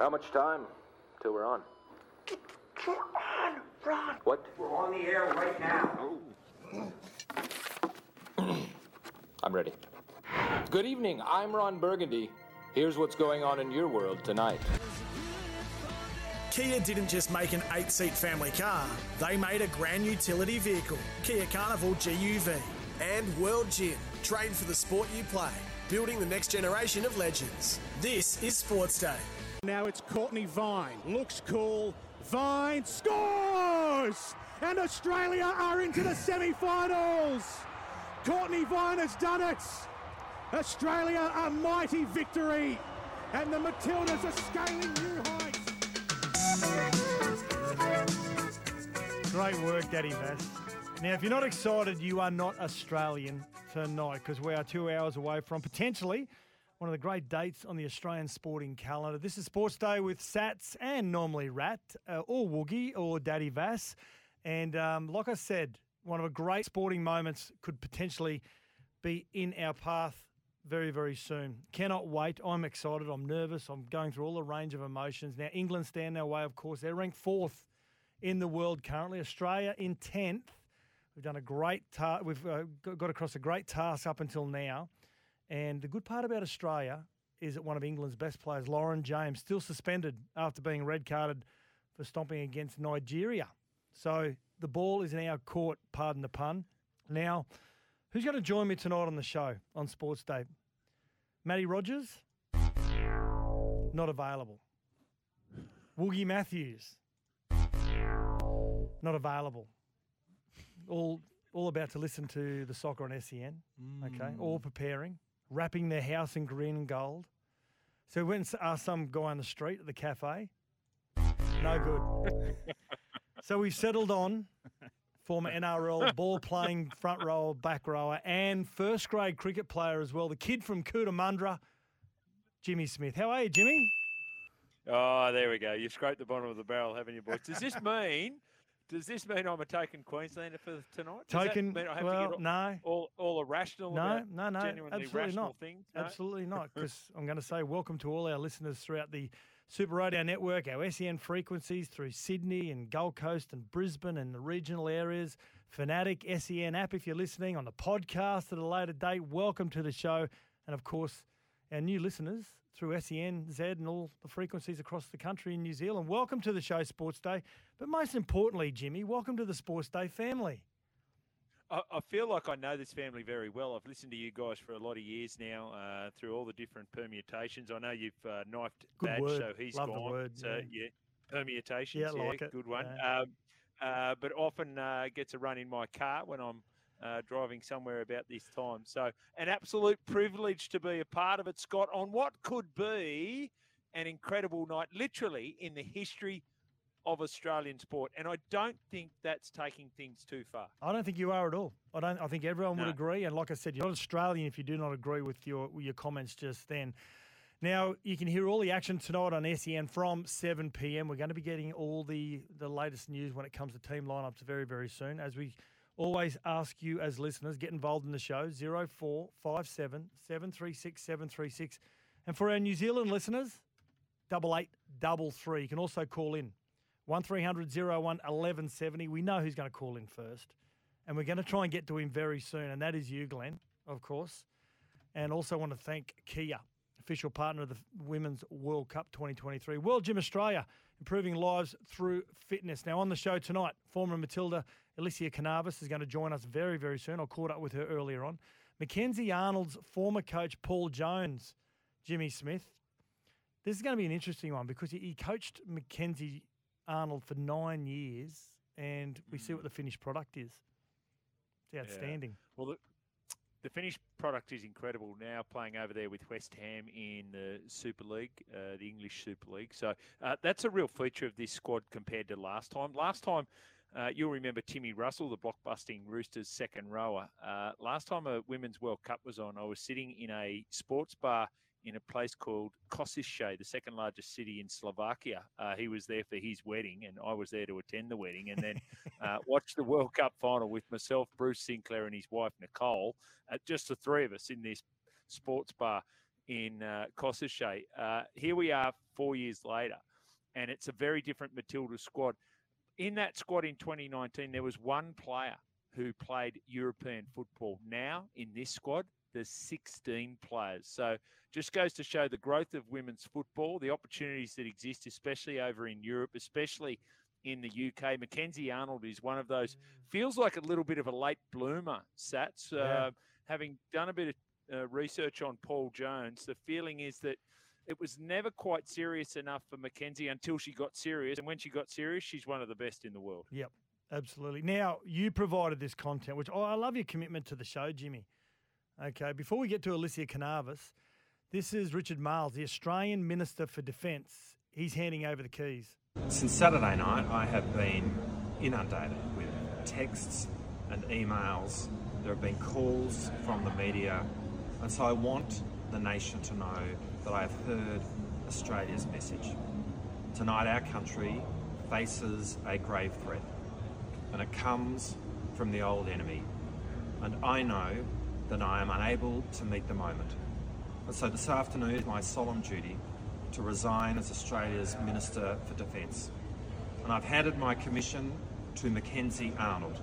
How much time till we're on? We're on, Ron. What? We're on the air right now. I'm ready. Good evening, I'm Ron Burgundy. Here's what's going on in your world tonight. Kia didn't just make an 8-seat family car. They made a grand utility vehicle, Kia Carnival GUV. And World Gym, train for the sport you play, building the next generation of legends. This is Sports Day. Now it's Courtney Vine. Looks cool. Vine scores! And Australia are into the semi-finals! Courtney Vine has done it! Australia, a mighty victory! And the Matildas are scaling new heights! Great work, Daddy Vass. Now, if you're not excited, you are not Australian tonight, because we are 2 hours away from potentially one of the great dates on the Australian sporting calendar. This is Sports Day with Sats and normally Rat or Woogie or Daddy Vass. And like I said, one of the great sporting moments could potentially be in our path very, very soon. Cannot wait. I'm excited. I'm nervous. I'm going through all a range of emotions. Now, England stand their way, of course. They're ranked 4th in the world currently. Australia in 10th. We've done a great task. We've got across a great task up until now. And the good part about Australia is that one of England's best players, Lauren James, still suspended after being red-carded for stomping against Nigeria. So the ball is in our court, pardon the pun. Now, who's going to join me tonight on the show on Sports Day? Matty Rogers? Not available. Woogie Matthews? Not available. All about to listen to the soccer on SEN, okay? All preparing. Wrapping their house in green and gold. So we went and asked some guy on the street at the cafe. No good. So we settled on former NRL ball-playing front rower, back rower, and first-grade cricket player as well, the kid from Cootamundra, Jimmy Smith. How are you, Jimmy? Oh, there we go. You've scraped the bottom of the barrel, haven't you, boys? Does this mean I'm a token Queenslander for tonight? Does that mean I have to get all irrational about genuinely rational things? No? Absolutely not, because I'm going to say welcome to all our listeners throughout the Super Radio Network, our SEN frequencies through Sydney and Gold Coast and Brisbane and the regional areas. Fanatic SEN app if you're listening on the podcast at a later date. Welcome to the show. And, of course, our new listeners through SEN, Z and all the frequencies across the country in New Zealand. Welcome to the show, Sports Day. But most importantly, Jimmy, welcome to the Sports Day family. I feel like I know this family very well. I've listened to you guys for a lot of years now through all the different permutations. I know you've knifed Badge, so he's gone. Love the word. So, yeah, permutations. Yeah, like it. Good one. Yeah. But often gets a run in my car when I'm driving somewhere about this time. So an absolute privilege to be a part of it, Scott, on what could be an incredible night, literally in the history of Australian sport. And I don't think that's taking things too far. I don't think you are at all. I think everyone would agree. And like I said, you're not Australian if you do not agree with your comments just then. Now, you can hear all the action tonight on SEN from 7 p.m. We're going to be getting all the latest news when it comes to team lineups very, very soon, as we always ask you as listeners, get involved in the show, 0457 736 736. And for our New Zealand listeners, 8833. You can also call in, 1300 01 1170. We know who's going to call in first. And we're going to try and get to him very soon. And that is you, Glenn, of course. And also want to thank Kia, official partner of the Women's World Cup 2023. World Gym Australia, improving lives through fitness. Now, on the show tonight, former Matilda Alicia Carnavas is going to join us very, very soon. I caught up with her earlier on. Mackenzie Arnold's former coach, Paul Jones, Jimmy Smith. This is going to be an interesting one because he coached Mackenzie Arnold for 9 years, and we see what the finished product is. It's outstanding. Yeah. Well, the finished product is incredible now, playing over there with West Ham in the Super League, the English Super League. So that's a real feature of this squad compared to last time. Last time, you'll remember Timmy Russell, the block-busting Roosters second rower. Last time a Women's World Cup was on, I was sitting in a sports bar in a place called Košice, the second largest city in Slovakia. He was there for his wedding, and I was there to attend the wedding, and then watch the World Cup final with myself, Bruce Sinclair, and his wife, Nicole, just the three of us in this sports bar in Košice. Here we are, 4 years later. And it's a very different Matildas squad. In that squad in 2019, there was one player who played European football. Now, in this squad, there's 16 players. So just goes to show the growth of women's football, the opportunities that exist, especially over in Europe, especially in the UK. Mackenzie Arnold is one of those. Feels like a little bit of a late bloomer, Sats. Having done a bit of research on Paul Jones, the feeling is that it was never quite serious enough for Mackenzie until she got serious. And when she got serious, she's one of the best in the world. Yep, absolutely. Now, you provided this content, which I love your commitment to the show, Jimmy. Okay, before we get to Alicia Carnavas, this is Richard Marles, the Australian Minister for Defence. He's handing over the keys. Since Saturday night, I have been inundated with texts and emails. There have been calls from the media. And so I want the nation to know that I have heard Australia's message. Tonight, our country faces a grave threat, and it comes from the old enemy. And I know that I am unable to meet the moment. And so this afternoon, it's my solemn duty to resign as Australia's Minister for Defence. And I've handed my commission to Mackenzie Arnold.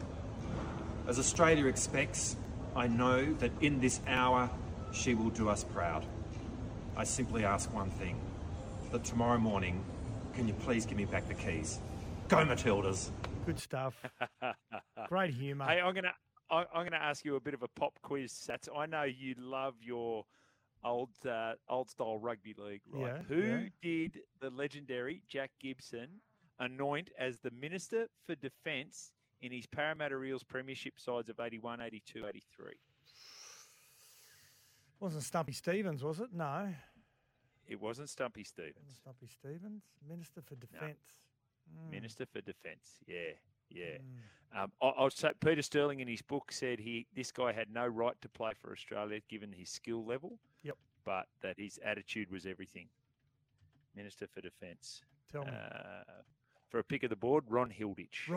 As Australia expects, I know that in this hour, she will do us proud. I simply ask one thing, that tomorrow morning, can you please give me back the keys? Go Matildas. Good stuff. Great humour. Hey, I'm gonna ask you a bit of a pop quiz, Sats. I know you love your old style rugby league, right? Yeah, Who did the legendary Jack Gibson anoint as the Minister for Defence in his Parramatta Eels premiership sides of 81, 82, 83? Wasn't Stumpy Stevens, was it? No. It wasn't Stumpy Stevens. Minister for Defence. No. Mm. Minister for Defence, yeah. Yeah. I'll say Peter Sterling in his book said this guy had no right to play for Australia given his skill level. Yep. But that his attitude was everything. Minister for Defence. Tell me. For a pick of the board, Ron Hilditch.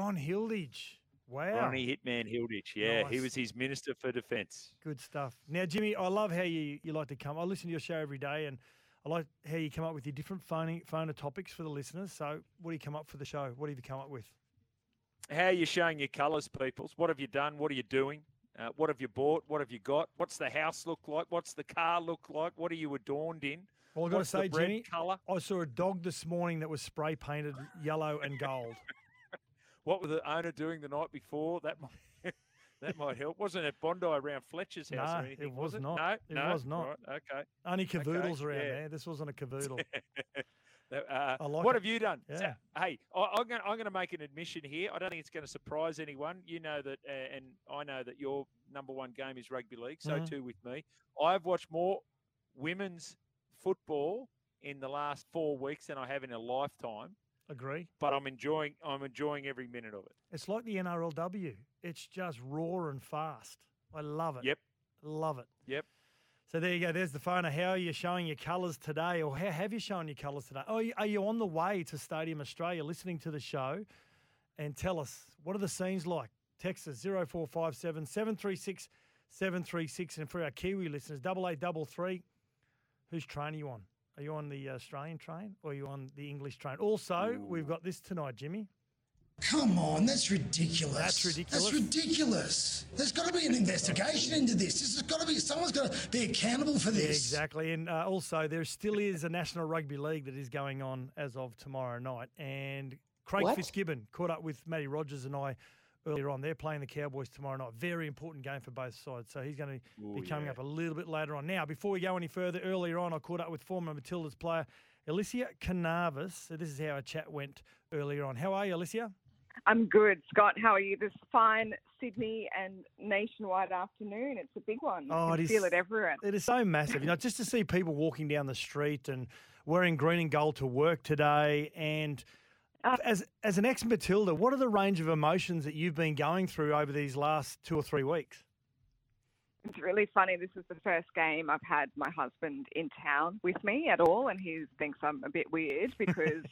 Wow. Ronnie Hitman Hilditch. Yeah, nice. He was his Minister for Defence. Good stuff. Now, Jimmy, I love how you like to come. I listen to your show every day, and I like how you come up with your different phone topics for the listeners. So what do you come up for the show? What have you come up with? How are you showing your colours, peoples? What have you done? What are you doing? What have you bought? What have you got? What's the house look like? What's the car look like? What are you adorned in? Well, I've got to say, Jenny, I saw a dog this morning that was spray painted yellow and gold. What was the owner doing the night before? That might help. Wasn't it Bondi around Fletcher's house or anything? It was not. No, it was not. Right, okay. Only cavoodles around there. This wasn't a cavoodle. What have you done? Yeah. So, hey, I'm going to make an admission here. I don't think it's going to surprise anyone. You know that, and I know that your number one game is rugby league. So too with me. I've watched more women's football in the last 4 weeks than I have in a lifetime. Agree. But I'm enjoying every minute of it. It's like the NRLW. It's just raw and fast. I love it. Yep. Love it. Yep. So there you go. There's the phone. How are you showing your colours today? Or how have you shown your colours today? Oh, are you on the way to Stadium Australia listening to the show? And tell us, what are the scenes like? Text us 0457 736 736. And for our Kiwi listeners, 8833, whose train are you on? Are you on the Australian train or are you on the English train? Also, we've got this tonight, Jimmy. Come on, that's ridiculous. There's got to be an investigation into this. Someone's got to be accountable for this. Yeah, exactly. And also, there still is a National Rugby League that is going on as of tomorrow night. And Craig Fitzgibbon caught up with Matty Rogers and I earlier on. They're playing the Cowboys tomorrow night. Very important game for both sides. So he's going to be coming up a little bit later on. Now, before we go any further, earlier on, I caught up with former Matildas player Alicia Carnavas. So this is how our chat went earlier on. How are you, Alicia? I'm good, Scott. How are you? This fine Sydney and nationwide afternoon. It's a big one. Oh, you feel it everywhere. It is so massive. You know, just to see people walking down the street and wearing green and gold to work today. And as an ex-Matilda, what are the range of emotions that you've been going through over these last 2 or 3 weeks? It's really funny. This is the first game I've had my husband in town with me at all, and he thinks I'm a bit weird because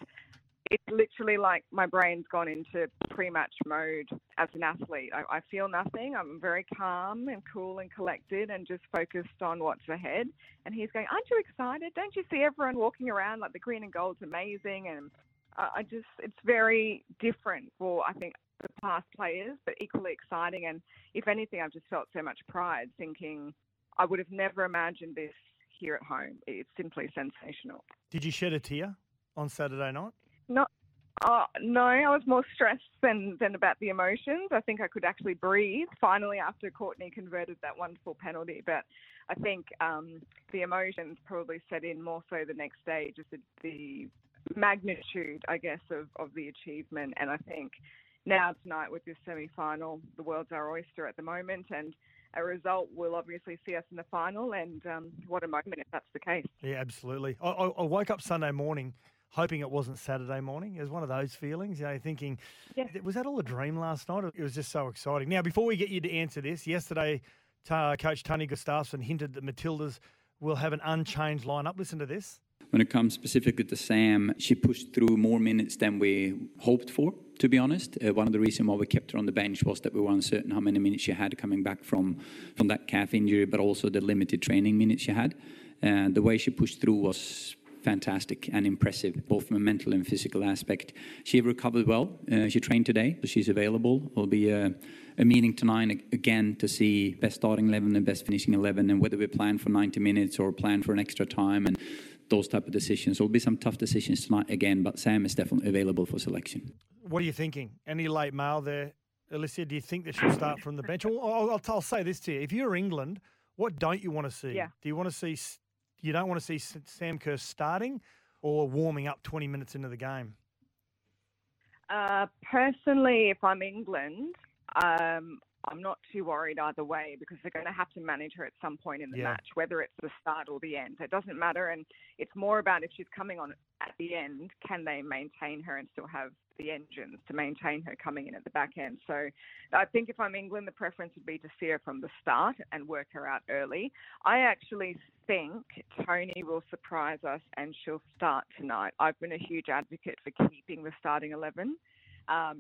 it's literally like my brain's gone into pre-match mode as an athlete. I feel nothing. I'm very calm and cool and collected and just focused on what's ahead. And he's going, aren't you excited? Don't you see everyone walking around like the green and gold's amazing? And I just, it's very different for, I think, the past players, but equally exciting. And if anything, I've just felt so much pride thinking I would have never imagined this here at home. It's simply sensational. Did you shed a tear on Saturday night? No, I was more stressed than about the emotions. I think I could actually breathe finally after Courtney converted that wonderful penalty. But I think the emotions probably set in more so the next day, just the magnitude, I guess, of the achievement. And I think now tonight with this semi-final, the world's our oyster at the moment, and a result will obviously see us in the final, and what a moment if that's the case. Yeah, absolutely. I woke up Sunday morning hoping it wasn't Saturday morning. It was one of those feelings, you know, thinking, was that all a dream last night? It was just so exciting. Now, before we get you to answer this, yesterday Coach Tony Gustavsson hinted that Matildas will have an unchanged lineup. Listen to this. When it comes specifically to Sam, she pushed through more minutes than we hoped for, to be honest. One of the reasons why we kept her on the bench was that we were uncertain how many minutes she had coming back from that calf injury, but also the limited training minutes she had. The way she pushed through was fantastic and impressive, both from a mental and physical aspect. She recovered well. She trained today, so she's available. It'll be a meeting tonight again to see best starting 11 and best finishing 11, and whether we plan for 90 minutes or plan for an extra time and those type of decisions. There will be some tough decisions tonight again, but Sam is definitely available for selection. What are you thinking? Any late mail there, Alicia? Do you think that she'll start from the bench? I'll say this to you. If you're England, what don't you want to see? Yeah. Do you want to see, you don't want to see Sam Kerr starting or warming up 20 minutes into the game? Personally, if I'm England, I'm not too worried either way, because they're going to have to manage her at some point in the match, whether it's the start or the end. It doesn't matter. And it's more about if she's coming on at the end, can they maintain her and still have the engines to maintain her coming in at the back end? So I think if I'm England, the preference would be to see her from the start and work her out early. I actually think Tony will surprise us and she'll start tonight. I've been a huge advocate for keeping the starting 11.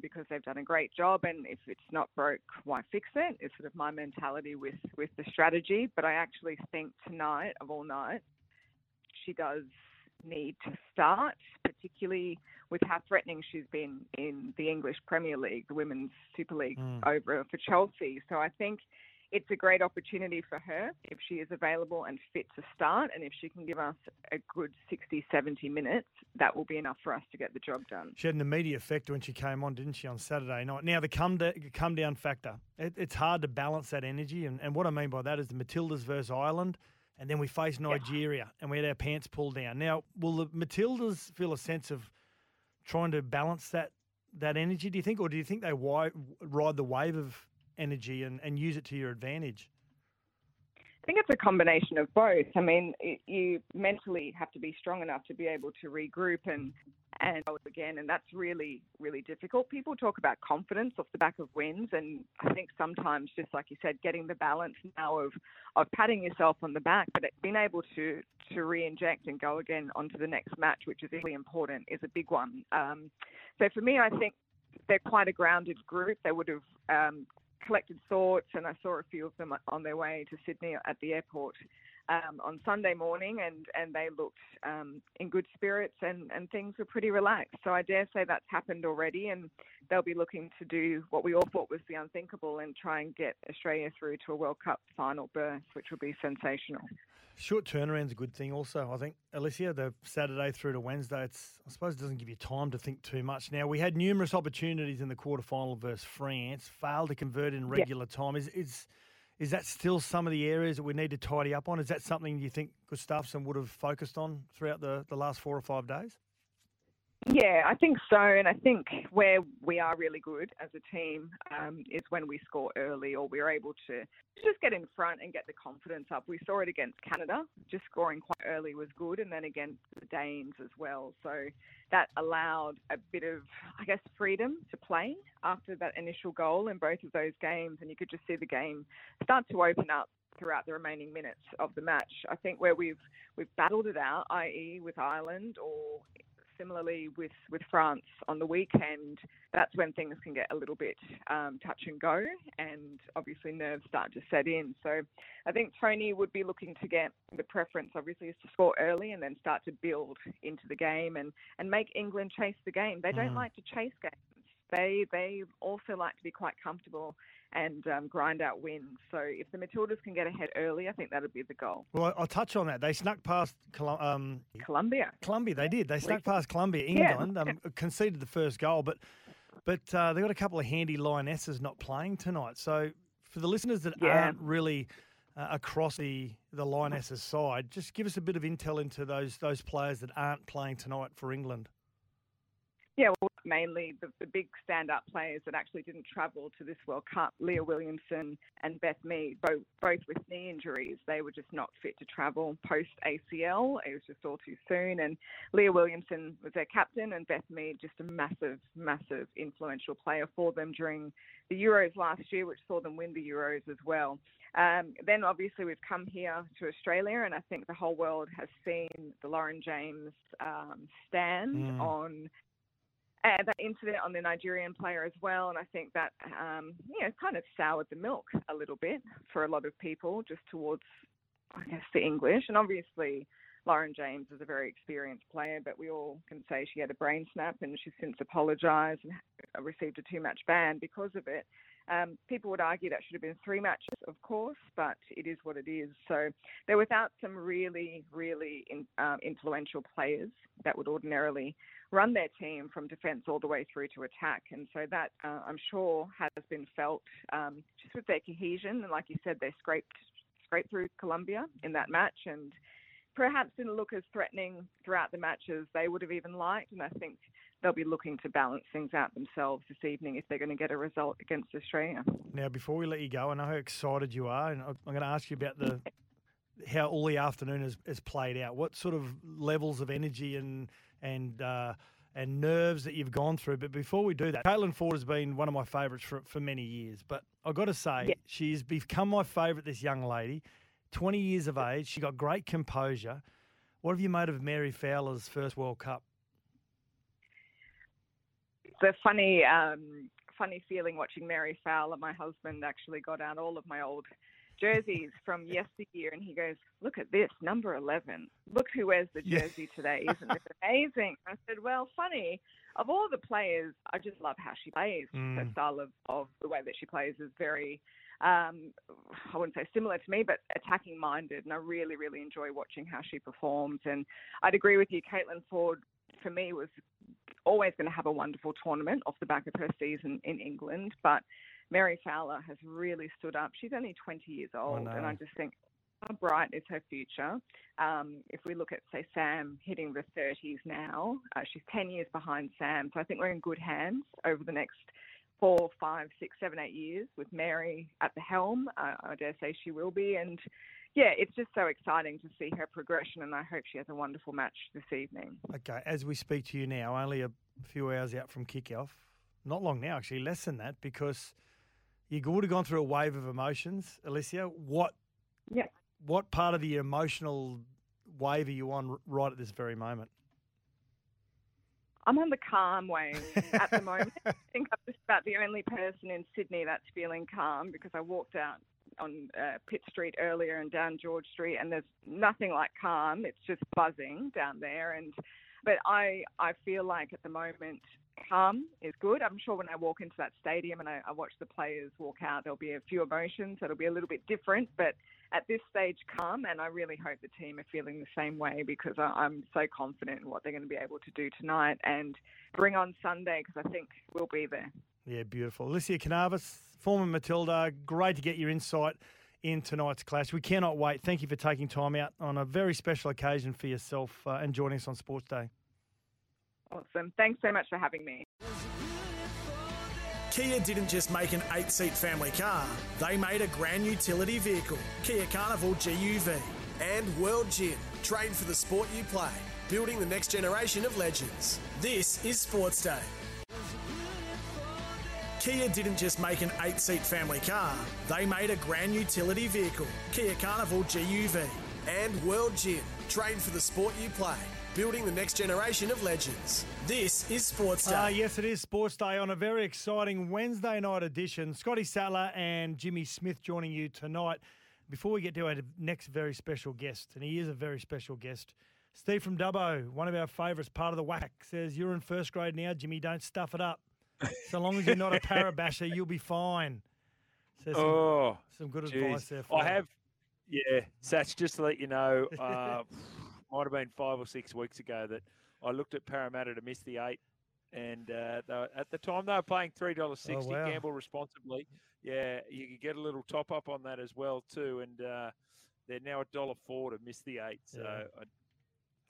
Because they've done a great job, and if it's not broke, why fix it? It's sort of my mentality with the strategy. But I actually think tonight, of all night, she does need to start, particularly with how threatening she's been in the English Premier League, the Women's Super League over for Chelsea. So I think it's a great opportunity for her if she is available and fit to start. And if she can give us a good 60, 70 minutes, that will be enough for us to get the job done. She had an immediate effect when she came on, didn't she, on Saturday night. Now, the come down factor, it's hard to balance that energy. And what I mean by that is the Matildas versus Ireland, and then we faced Nigeria and we had our pants pulled down. Now, will the Matildas feel a sense of trying to balance that energy, do you think? Or do you think they ride the wave of energy and use it to your advantage? I think it's a combination of both. I mean, you mentally have to be strong enough to be able to regroup and go again, and that's really, really difficult. People talk about confidence off the back of wins, and I think sometimes, just like you said, getting the balance now of patting yourself on the back, but being able to re-inject and go again onto the next match, which is really important, is a big one. So for me, I think they're quite a grounded group. They would have collected thoughts, and I saw a few of them on their way to Sydney at the airport on Sunday morning, and they looked in good spirits, and things were pretty relaxed. So I dare say that's happened already, and they'll be looking to do what we all thought was the unthinkable and try and get Australia through to a World Cup final berth, which will be sensational. Short turnaround's a good thing also, I think, Alicia. The Saturday through to Wednesday, I suppose it doesn't give you time to think too much. Now, we had numerous opportunities in the quarterfinal versus France, failed to convert in regular time. Is that still some of the areas that we need to tidy up on? Is that something you think Gustavsson would have focused on throughout the last 4 or 5 days? Yeah, I think so. And I think where we are really good as a team is when we score early, or we're able to just get in front and get the confidence up. We saw it against Canada. Just scoring quite early was good. And then against the Danes as well. So that allowed a bit of, I guess, freedom to play after that initial goal in both of those games. And you could just see the game start to open up throughout the remaining minutes of the match. I think where we've battled it out, i.e. with Ireland or similarly with France on the weekend, that's when things can get a little bit touch and go, and obviously nerves start to set in. So I think Tony would be looking to get the preference, obviously, is to score early and then start to build into the game and make England chase the game. They don't like to chase games. They also like to be quite comfortable and grind out wins. So if the Matildas can get ahead early, I think that'll be the goal. Well, I'll touch on that. They snuck past Colombia. Colombia, they did. They snuck past Colombia. England conceded the first goal, but they've got a couple of handy Lionesses not playing tonight. So for the listeners that aren't really across the Lionesses side, just give us a bit of intel into those players that aren't playing tonight for England. Yeah, well, mainly the big stand-up players that actually didn't travel to this World Cup, Leah Williamson and Beth Mead, both with knee injuries. They were just not fit to travel post-ACL. It was just all too soon. And Leah Williamson was their captain and Beth Mead just a massive, massive influential player for them during the Euros last year, which saw them win the Euros as well. Then obviously we've come here to Australia, and I think the whole world has seen the Lauren James stand on... that incident on the Nigerian player as well, and I think that kind of soured the milk a little bit for a lot of people just towards, I guess, the English. And obviously Lauren James is a very experienced player, but we all can say she had a brain snap and she's since apologised and received a two-match ban because of it. People would argue that should have been three matches, of course, but it is what it is. So they're without some really, really influential players that would ordinarily run their team from defence all the way through to attack. And so that, I'm sure, has been felt just with their cohesion. And like you said, they scraped through Colombia in that match and perhaps didn't look as threatening throughout the matches they would have even liked. And I think they'll be looking to balance things out themselves this evening if they're going to get a result against Australia. Now, before we let you go, I know how excited you are, and I'm going to ask you about how all the afternoon has played out. What sort of levels of energy and nerves that you've gone through? But before we do that, Caitlin Ford has been one of my favourites for many years. But I've got to say, she's become my favourite, this young lady. 20 years of age. She got great composure. What have you made of Mary Fowler's first World Cup? The funny feeling watching Mary Fowler. My husband actually got out all of my old jerseys from yesteryear, and he goes, "Look at this, number 11. Look who wears the jersey today. Isn't this amazing?" I said, "Well, funny. Of all the players, I just love how she plays. Her style of the way that she plays is very, I wouldn't say similar to me, but attacking-minded, and I really, really enjoy watching how she performs." And I'd agree with you, Caitlin Ford, for me, was always going to have a wonderful tournament off the back of her season in England, but Mary Fowler has really stood up. She's only 20 years old, and I just think how bright is her future. If we look at, say, Sam hitting the 30s now, she's 10 years behind Sam. So I think we're in good hands over the next 4, 5, 6, 7, 8 years with Mary at the helm. I dare say she will be. And, yeah, it's just so exciting to see her progression, and I hope she has a wonderful match this evening. Okay, as we speak to you now, only a few hours out from kick-off. Not long now, actually, less than that, because you would have gone through a wave of emotions, Alicia. What part of the emotional wave are you on right at this very moment? I'm on the calm wave at the moment. I think I'm just about the only person in Sydney that's feeling calm, because I walked out on Pitt Street earlier and down George Street, and there's nothing like calm. It's just buzzing down there. But I feel like at the moment calm is good. I'm sure when I walk into that stadium and I watch the players walk out, there'll be a few emotions that'll be a little bit different. But at this stage, calm, and I really hope the team are feeling the same way, because I'm so confident in what they're going to be able to do tonight and bring on Sunday, because I think we'll be there. Yeah, beautiful. Alicia Carnavas, former Matilda, great to get your insight in tonight's clash. We cannot wait. Thank you for taking time out on a very special occasion for yourself and joining us on Sports Day. Awesome. Thanks so much for having me. Kia didn't just make an 8-seat family car. They made a grand utility vehicle, Kia Carnival GUV. And World Gym, train for the sport you play, building the next generation of legends. This is Sports Day. Kia didn't just make an 8-seat family car. They made a grand utility vehicle, Kia Carnival GUV. And World Gym, train for the sport you play, building the next generation of legends. This is Sports Day. Yes, it is Sports Day on a very exciting Wednesday night edition. Scotty Sattler and Jimmy Smith joining you tonight. Before we get to our next very special guest, and he is a very special guest, Steve from Dubbo, one of our favourites, part of the WAC, says, you're in first grade now, Jimmy, don't stuff it up. So long as you're not a parabasher, you'll be fine. So some good advice there. For yeah, Satch, just to let you know, might have been 5 or 6 weeks ago that I looked at Parramatta to miss the 8, and at the time they were paying $3.60, gamble responsibly. Yeah, you could get a little top-up on that as well too, and they're now $1.04 to miss the 8, so I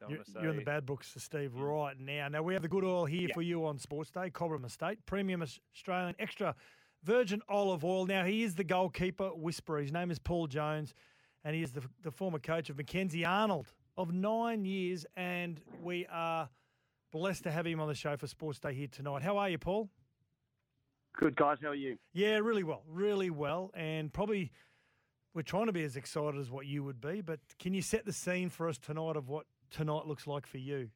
don't want to say. You're in the bad books, Steve, right now. Now, we have the good oil here for you on Sports Day, Cobram Estate, Premium Australian Extra Virgin Olive Oil. Now, he is the goalkeeper whisperer. His name is Paul Jones. And he is the former coach of Mackenzie Arnold of 9 years, and we are blessed to have him on the show for Sports Day here tonight. How are you, Paul? Good, guys. How are you? Yeah, really well. Really well, and probably we're trying to be as excited as what you would be, but can you set the scene for us tonight of what tonight looks like for you?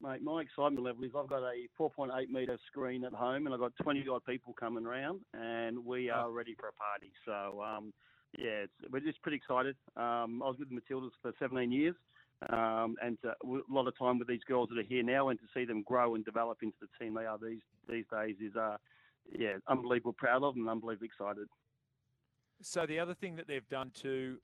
Mate, my excitement level is I've got a 4.8 metre screen at home, and I've got 20-odd people coming round, and we are ready for a party, so... yeah, we're just pretty excited. I was with the Matildas for 17 years and a lot of time with these girls that are here now, and to see them grow and develop into the team they are these days is, unbelievable proud of and unbelievably excited. So the other thing that they've done too,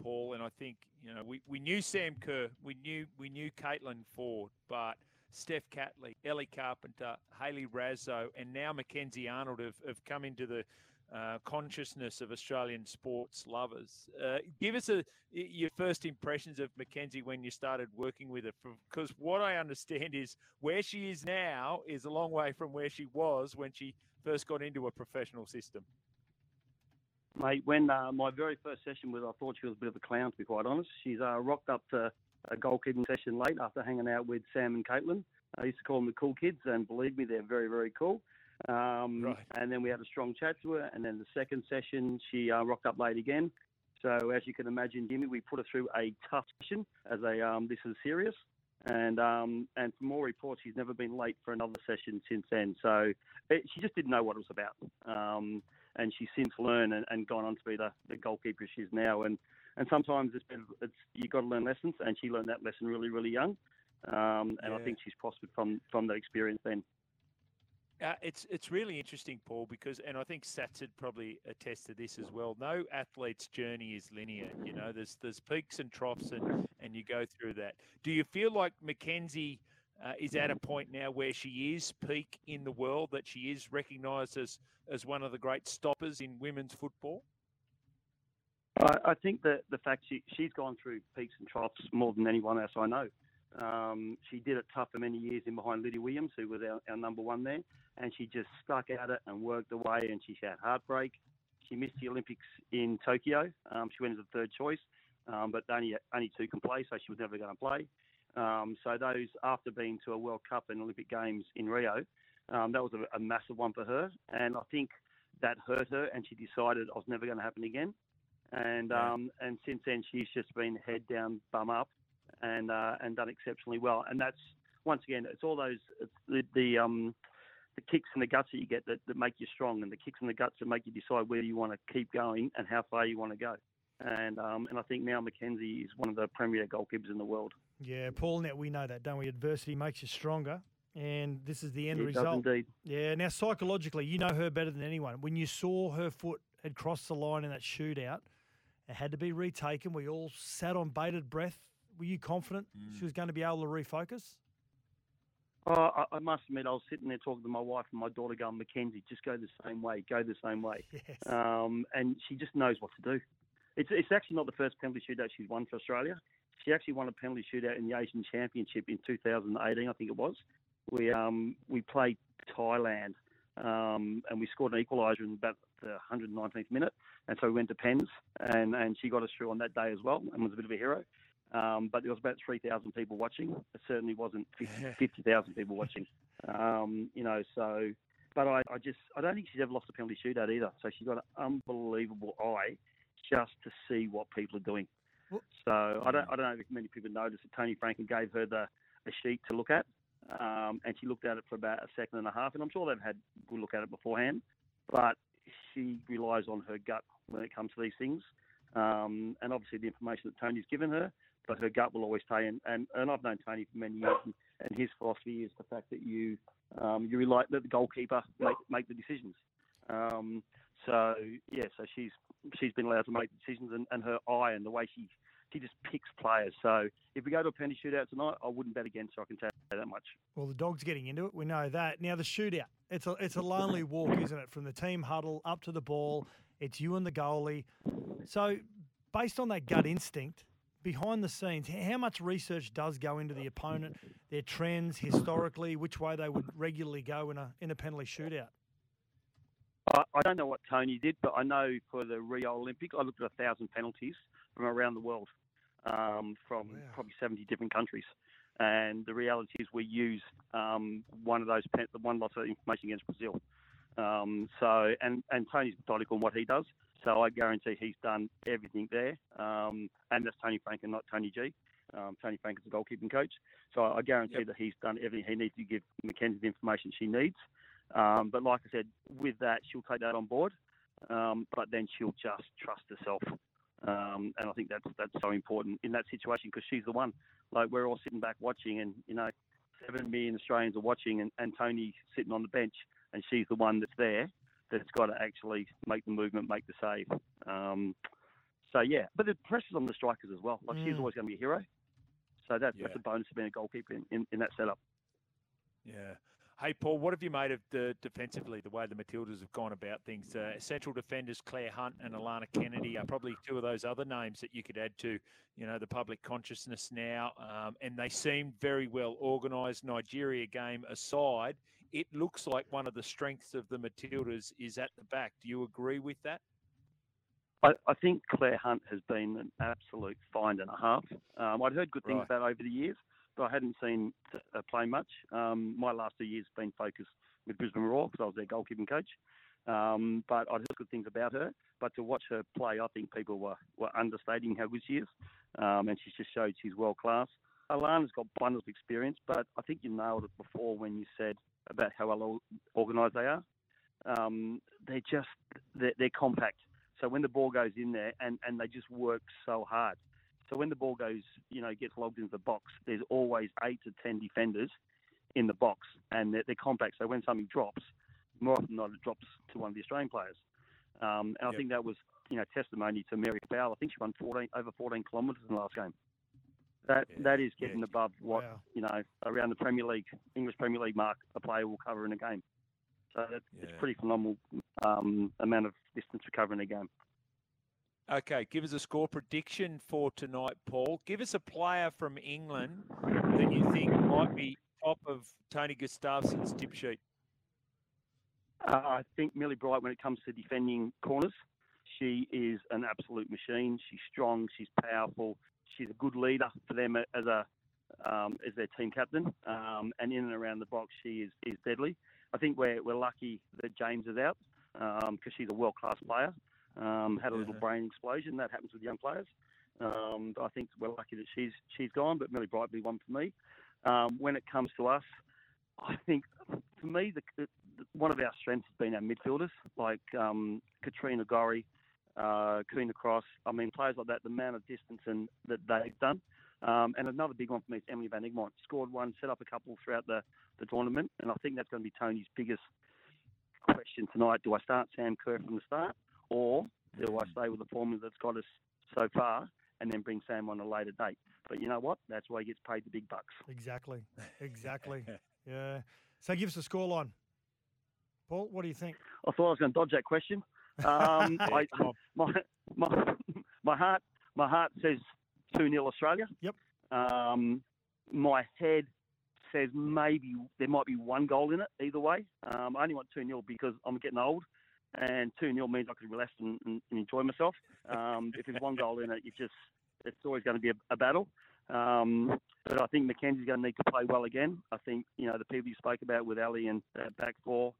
Paul, and I think, you know, we knew Sam Kerr, we knew Caitlin Ford, but Steph Catley, Ellie Carpenter, Hayley Razzo, and now Mackenzie Arnold have come into the consciousness of Australian sports lovers. Give us your first impressions of Mackenzie when you started working with her, because what I understand is where she is now is a long way from where she was when she first got into a professional system. Mate, when my very first session with her, I thought she was a bit of a clown, to be quite honest. She's rocked up to a goalkeeping session late after hanging out with Sam and Caitlin. I used to call them the cool kids, and believe me, they're very, very cool. And then we had a strong chat to her, and then the second session she rocked up late again. So as you can imagine, Jimmy, we put her through a tough session as a this is serious, and from all reports she's never been late for another session since then. So she just didn't know what it was about, and she's since learned and gone on to be the goalkeeper she is now. And sometimes it's you've got to learn lessons, and she learned that lesson really, really young, I think she's prospered from that experience then. It's really interesting, Paul, because, and I think Sats would probably attest to this as well, no athlete's journey is linear. You know, there's peaks and troughs, and you go through that. Do you feel like Mackenzie is at a point now where she is peak in the world, that she is recognised as one of the great stoppers in women's football? I think that the fact she's gone through peaks and troughs more than anyone else I know. She did it tough for many years in behind Leah Williams, who was our number one there, and she just stuck at it and worked away, and she had heartbreak. She missed the Olympics in Tokyo. She went as a third choice, but only two can play, so she was never going to play. So those, after being to a World Cup and Olympic Games in Rio, that was a massive one for her, and I think that hurt her, and she decided it was never going to happen again. And since then, she's just been head down, bum up, and done exceptionally well. And that's, once again, it's all those, it's the kicks and the guts that you get that make you strong, and the kicks and the guts that make you decide where you want to keep going and how far you want to go. And I think now Mackenzie is one of the premier goalkeepers in the world. Yeah, Paul, now we know that, don't we? Adversity makes you stronger, and this is the end result. Indeed. Yeah, now psychologically, you know her better than anyone. When you saw her foot had crossed the line in that shootout, it had to be retaken. We all sat on bated breath. Were you confident she was going to be able to refocus? I must admit, I was sitting there talking to my wife and my daughter going, Mackenzie, just go the same way. Yes. And she just knows what to do. It's actually not the first penalty shootout she's won for Australia. She actually won a penalty shootout in the Asian Championship in 2018, I think it was. We played Thailand, and we scored an equaliser in about the 119th minute. And so we went to pens, and she got us through on that day as well, and was a bit of a hero. But there was about 3,000 people watching. It certainly wasn't 50,000 people watching. So, but I don't think she's ever lost a penalty shootout either. So she's got an unbelievable eye just to see what people are doing. So I don't know if many people noticed that Tony Franken gave her a sheet to look at, and she looked at it for about a second and a half. And I'm sure they've had a good look at it beforehand, but she relies on her gut when it comes to these things. And obviously the information that Tony's given her, but her gut will always stay. And I've known Tony for many years, and his philosophy is the fact that you rely, let the goalkeeper make the decisions. So she's been allowed to make decisions, and her eye and the way she just picks players. So if we go to a penalty shootout tonight, I wouldn't bet against her, I can tell you that much. Well, the dog's getting into it. We know that. Now, the shootout, it's a lonely walk, isn't it? From the team huddle up to the ball, it's you and the goalie. So based on that gut instinct, behind the scenes, how much research does go into the opponent, their trends historically, which way they would regularly go in a penalty shootout? I don't know what Tony did, but I know for the Rio Olympics, I looked at 1,000 penalties from around the world, from probably 70 different countries. And the reality is we used one lot of information against Brazil. So Tony's methodical in what he does. So I guarantee he's done everything there. And that's Tony Franken, not Tony G. Tony Franken's the goalkeeping coach. So I guarantee that he's done everything he needs to give Mackenzie the information she needs. But like I said, with that, she'll take that on board, but then she'll just trust herself. And I think that's so important in that situation, because she's the one. Like, we're all sitting back watching, and, 7 million Australians are watching, and Tony's sitting on the bench, and she's the one that's there that's got to actually make the movement, make the save. But the pressure's on the strikers as well. Like, she's always going to be a hero. So that's a bonus of being a goalkeeper in that setup. Yeah. Hey, Paul, what have you made of defensively, the way the Matildas have gone about things? Central defenders Claire Hunt and Alana Kennedy are probably two of those other names that you could add to, the public consciousness now. And they seem very well organised. Nigeria game aside, it looks like one of the strengths of the Matildas is at the back. Do you agree with that? I think Claire Hunt has been an absolute find and a half. I'd heard good things about over the years, but I hadn't seen her play much. My last 2 years have been focused with Brisbane Roar because I was their goalkeeping coach. But I'd heard good things about her. But to watch her play, I think people were understating how good she is. And she's just showed she's world class. Alana's got bundles of experience, but I think you nailed it before when you said about how well organised they are. They're compact. So when the ball goes in there, and they just work so hard. So when the ball goes, gets logged into the box, there's always 8 to 10 defenders in the box, and they're compact. So when something drops, more often than not, it drops to one of the Australian players. I think that was, testimony to Mary Fowler. I think she won over 14 kilometres in the last game. That is getting above what, around the English Premier League mark, a player will cover in a game. So it's pretty phenomenal amount of distance to cover in a game. Okay, give us a score prediction for tonight, Paul. Give us a player from England that you think might be top of Tony Gustavsson's tip sheet. I think Millie Bright, when it comes to defending corners, she is an absolute machine. She's strong, she's powerful, she's a good leader for them as their team captain. And in and around the box, she is deadly. I think we're lucky that James is out because she's a world-class player. Had a little brain explosion. That happens with young players. I think we're lucky that she's gone, but Millie Bright will be one for me. When it comes to us, I think, for me, one of our strengths has been our midfielders, like Katrina Gorry, Kuna Cross. I mean, players like that, the amount of distance that they've done. And another big one for me is Emily Van Egmond. Scored one, set up a couple throughout the tournament, and I think that's going to be Tony's biggest question tonight. Do I start Sam Kerr from the start? Or do I stay with the formula that's got us so far and then bring Sam on a later date? But you know what? That's why he gets paid the big bucks. Exactly. Yeah. So give us a scoreline. Paul, what do you think? I thought I was going to dodge that question. My heart says 2-0 Australia. Yep. My head says maybe there might be one goal in it either way. I only want 2-0 because I'm getting old. And 2-0 means I can relax and enjoy myself. If there's one goal in it, it's always going to be a battle. But I think Mackenzie's going to need to play well again. I think, the people you spoke about with Ali and back four,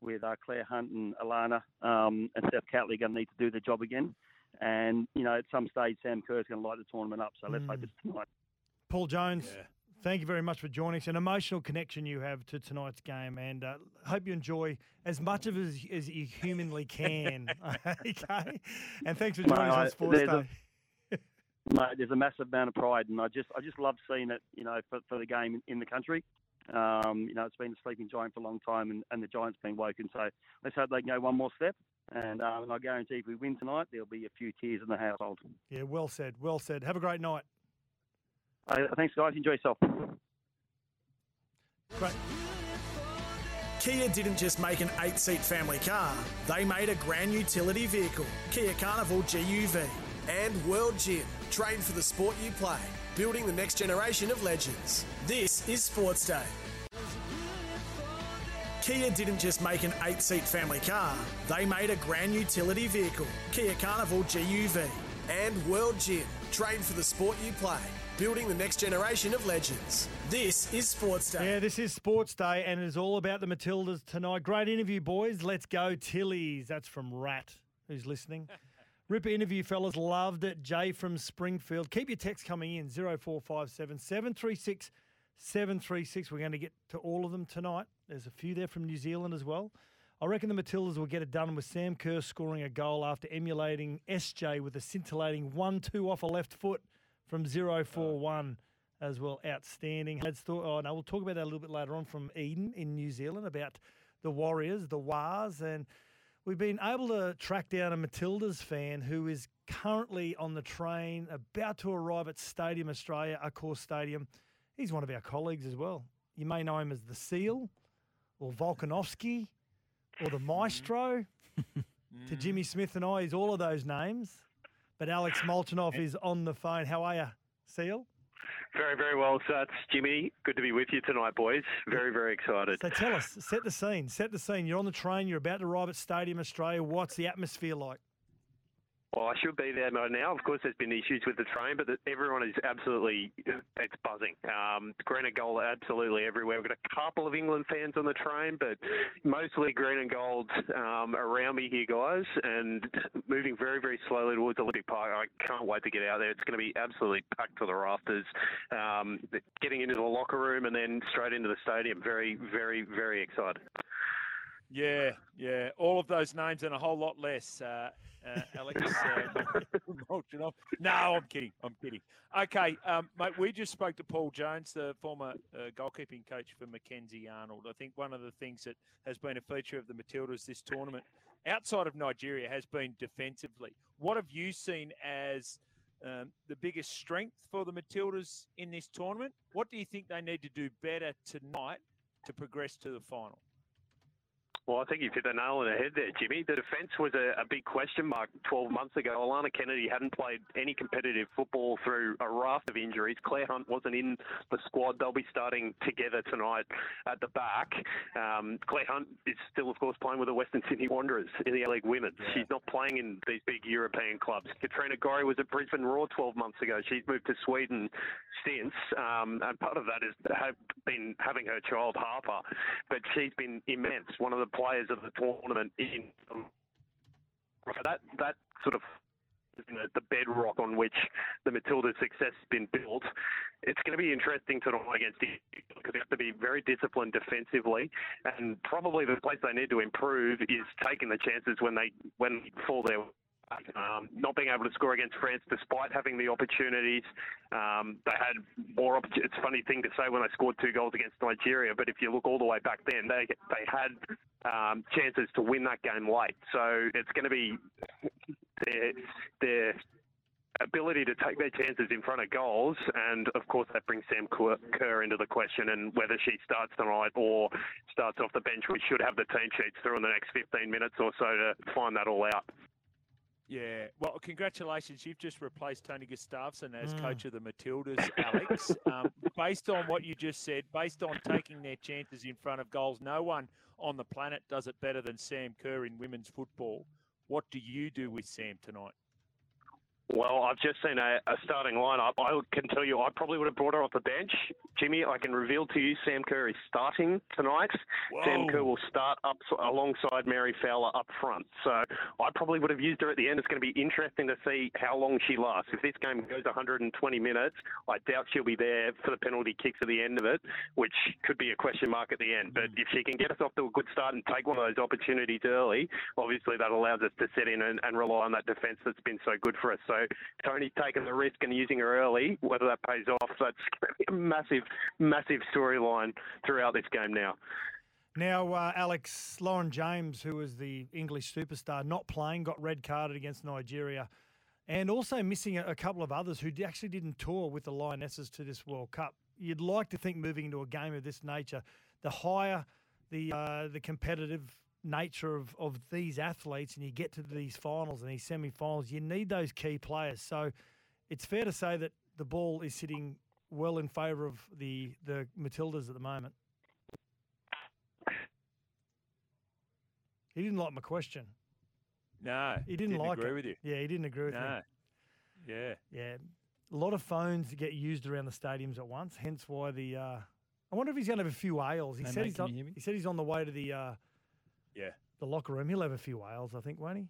with Claire Hunt and Alana and Steph Catley are going to need to do their job again. And, you know, at some stage, Sam Kerr is going to light the tournament up. So let's hope it's tonight. Paul Jones, thank you very much for joining us. An emotional connection you have to tonight's game, and hope you enjoy as much of it as you humanly can. Okay? And thanks for joining us on Sports Day. Mate, there's a massive amount of pride, and I just love seeing it, you know, for the game in the country. You know, it's been a sleeping giant for a long time, and the Giants been woken. So let's hope they can go one more step. And I guarantee if we win tonight, there'll be a few tears in the household. Yeah, well said, well said. Have a great night. Thanks, guys. Enjoy yourself. Great. Kia didn't just make an 8-seat family car. They made a grand utility vehicle, Kia Carnival GUV. And World Gym, train for the sport you play, building the next generation of legends. This is Sports Day. Kia didn't just make an 8-seat family car. They made a grand utility vehicle, Kia Carnival GUV. And World Gym, train for the sport you play, building the next generation of legends. This is Sports Day. Yeah, this is Sports Day, and it is all about the Matildas tonight. Great interview, boys. Let's go, Tillies. That's from Rat, who's listening. Ripper interview, fellas. Loved it. Jay from Springfield. Keep your texts coming in, 0457 736 736. We're going to get to all of them tonight. There's a few there from New Zealand as well. I reckon the Matildas will get it done with Sam Kerr scoring a goal after emulating SJ with a scintillating 1-2 off a left foot from 041 as well. Outstanding. We'll talk about that a little bit later on from Eden in New Zealand about the Warriors, the Wars, and we've been able to track down a Matildas fan who is currently on the train, about to arrive at Stadium Australia, Accor Stadium. He's one of our colleagues as well. You may know him as the Seal, or Volkanovski, or the Maestro. To Jimmy Smith and I, he's all of those names. But Alex Molchanov is on the phone. How are you, Seal? Very, very well, Sats. Jimmy, good to be with you tonight, boys. Very, very excited. So tell us, set the scene. Set the scene. You're on the train. You're about to arrive at Stadium Australia. What's the atmosphere like? Well, I should be there now. Of course, there's been issues with the train, but everyone is absolutely, it's buzzing. Green and gold are absolutely everywhere. We've got a couple of England fans on the train, but mostly green and gold around me here, guys, and moving very, very slowly towards Olympic Park. I can't wait to get out there. It's going to be absolutely packed to the rafters. Getting into the locker room and then straight into the stadium. Very, very, very excited. Yeah. All of those names and a whole lot less. Alex Molchanov. No, I'm kidding. Okay, mate, we just spoke to Paul Jones, the former goalkeeping coach for Mackenzie Arnold. I think one of the things that has been a feature of the Matildas this tournament, outside of Nigeria, has been defensively. What have you seen as the biggest strength for the Matildas in this tournament? What do you think they need to do better tonight to progress to the final? Well, I think you've hit the nail on the head there, Jimmy. The defence was a big question mark 12 months ago. Alana Kennedy hadn't played any competitive football through a raft of injuries. Claire Hunt wasn't in the squad. They'll be starting together tonight at the back. Claire Hunt is still, of course, playing with the Western Sydney Wanderers in the A-League Women's. Yeah. She's not playing in these big European clubs. Katrina Gorry was at Brisbane Roar 12 months ago. She's moved to Sweden since, and part of that is been having her child, Harper. But she's been immense. One of the players of the tournament in that sort of the bedrock on which the Matildas' success has been built. It's going to be interesting tonight against it because they have to be very disciplined defensively, and probably the place they need to improve is taking the chances when they fall their way. Not being able to score against France despite having the opportunities. They had more opportunities. It's a funny thing to say when they scored 2 goals against Nigeria, but if you look all the way back then, they had chances to win that game late. So it's going to be their ability to take their chances in front of goals, and of course that brings Sam Kerr into the question, and whether she starts tonight or starts off the bench, we should have the team sheets through in the next 15 minutes or so to find that all out. Yeah, well, congratulations. You've just replaced Tony Gustavsson as coach of the Matildas, Alex. Based on what you just said, based on taking their chances in front of goals, no one on the planet does it better than Sam Kerr in women's football. What do you do with Sam tonight? Well, I've just seen a starting lineup. I can tell you I probably would have brought her off the bench. Jimmy, I can reveal to you Sam Kerr is starting tonight. Whoa. Sam Kerr will start up alongside Mary Fowler up front. So I probably would have used her at the end. It's going to be interesting to see how long she lasts. If this game goes 120 minutes, I doubt she'll be there for the penalty kicks at the end of it, which could be a question mark at the end. But if she can get us off to a good start and take one of those opportunities early, obviously that allows us to sit in and rely on that defence that's been so good for us. So Tony taking the risk and using her early, whether that pays off, that's going to be a massive storyline throughout this game now. Now, Alex, Lauren James, who was the English superstar, not playing, got red carded against Nigeria and also missing a couple of others who actually didn't tour with the Lionesses to this World Cup. You'd like to think moving into a game of this nature, the higher the competitive nature of these athletes and you get to these finals and these semi-finals, you need those key players. So it's fair to say that the ball is sitting well in favour of the Matildas at the moment. He didn't like my question. No. He didn't like agree it. With you. Yeah, he didn't agree with me. Yeah. Yeah. A lot of phones get used around the stadiums at once, hence why the I wonder if he's going to have a few ales. He, said, mate, he's he said he's on the way to the locker room. He'll have a few ales, I think, won't he?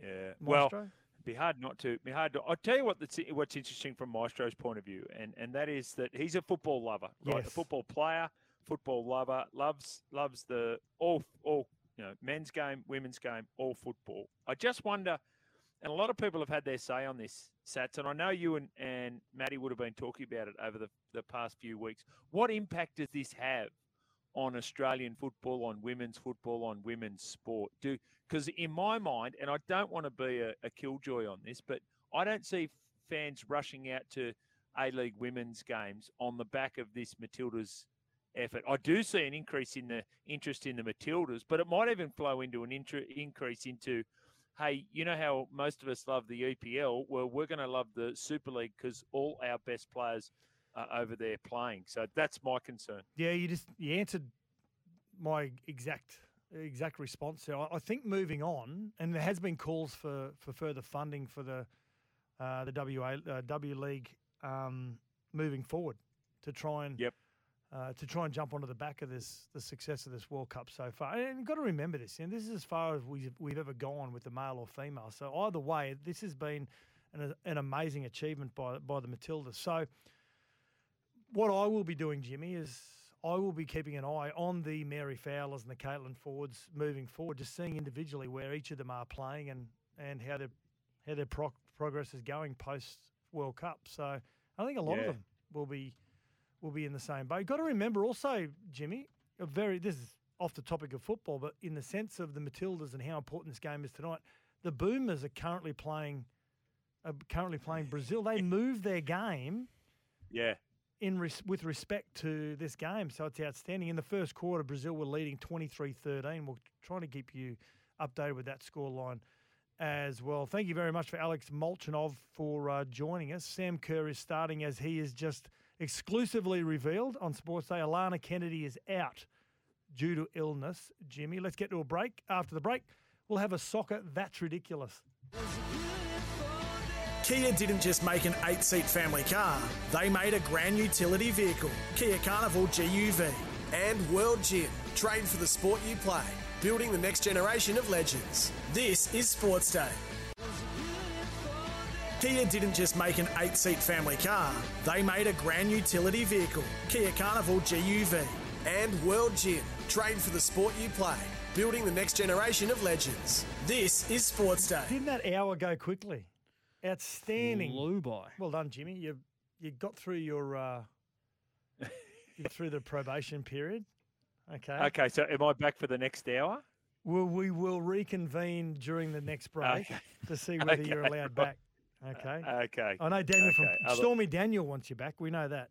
Yeah. Maestro? Well, be hard not to. Be hard to. I'll tell you what. What's interesting from Maestro's point of view, and that is that he's a football lover, right? Yes. A football player, football lover, loves the all you know, men's game, women's game, all football. I just wonder, and a lot of people have had their say on this, Sats, and I know you and Maddie would have been talking about it over the past few weeks. What impact does this have on Australian football, on women's sport? Because in my mind, and I don't want to be a killjoy on this, but I don't see fans rushing out to A-League women's games on the back of this Matildas effort. I do see an increase in the interest in the Matildas, but it might even flow into an increase into, hey, you know how most of us love the EPL? Well, we're going to love the Super League because all our best players over there playing. So that's my concern. Yeah, you answered my exact response there. I think moving on, and there has been calls for further funding for the W League moving forward to try and to try and jump onto the back of the success of this World Cup so far. And you've got to remember this, and this is as far as we've ever gone with the male or female. So either way, this has been an amazing achievement by the Matildas. So what I will be doing, Jimmy, is I will be keeping an eye on the Mary Fowlers and the Caitlin Fords moving forward, just seeing individually where each of them are playing and how their progress is going post World Cup. So I think a lot of them will be in the same boat. You've got to remember also, Jimmy, this is off the topic of football, but in the sense of the Matildas and how important this game is tonight, the Boomers are currently playing Brazil. They move their game. Yeah. With respect to this game, so it's outstanding. In the first quarter, Brazil were leading 23-13. We're trying to keep you updated with that scoreline as well. Thank you very much for Alex Molchanov for joining us. Sam Kerr is starting as he is just exclusively revealed on Sports Day. Alana Kennedy is out due to illness. Jimmy, let's get to a break. After the break, we'll have a soccer that's ridiculous. Kia didn't just make an 8-seat family car, they made a grand utility vehicle, Kia Carnival GUV. And World Gym, train for the sport you play, building the next generation of legends. This is Sports Day. Kia didn't just make an 8-seat family car, they made a grand utility vehicle, Kia Carnival GUV. And World Gym, train for the sport you play, building the next generation of legends. This is Sports Day. Didn't that hour go quickly? Outstanding. Well done, Jimmy. You got through your through the probation period. Okay. Okay, so am I back for the next hour? Well, we will reconvene during the next break to see whether you're allowed back. Okay. Okay. I know Daniel from Stormy Daniel wants you back. We know that.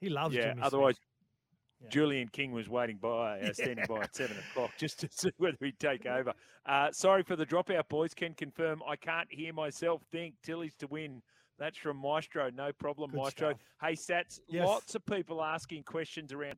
He loves Jimmy. Otherwise, Julian King was standing by at 7 o'clock just to see whether he'd take over. Sorry for the dropout, boys. Can confirm I can't hear myself think. Tilly's to win. That's from Maestro. No problem, good Maestro. Stuff. Hey, Sats, lots of people asking questions around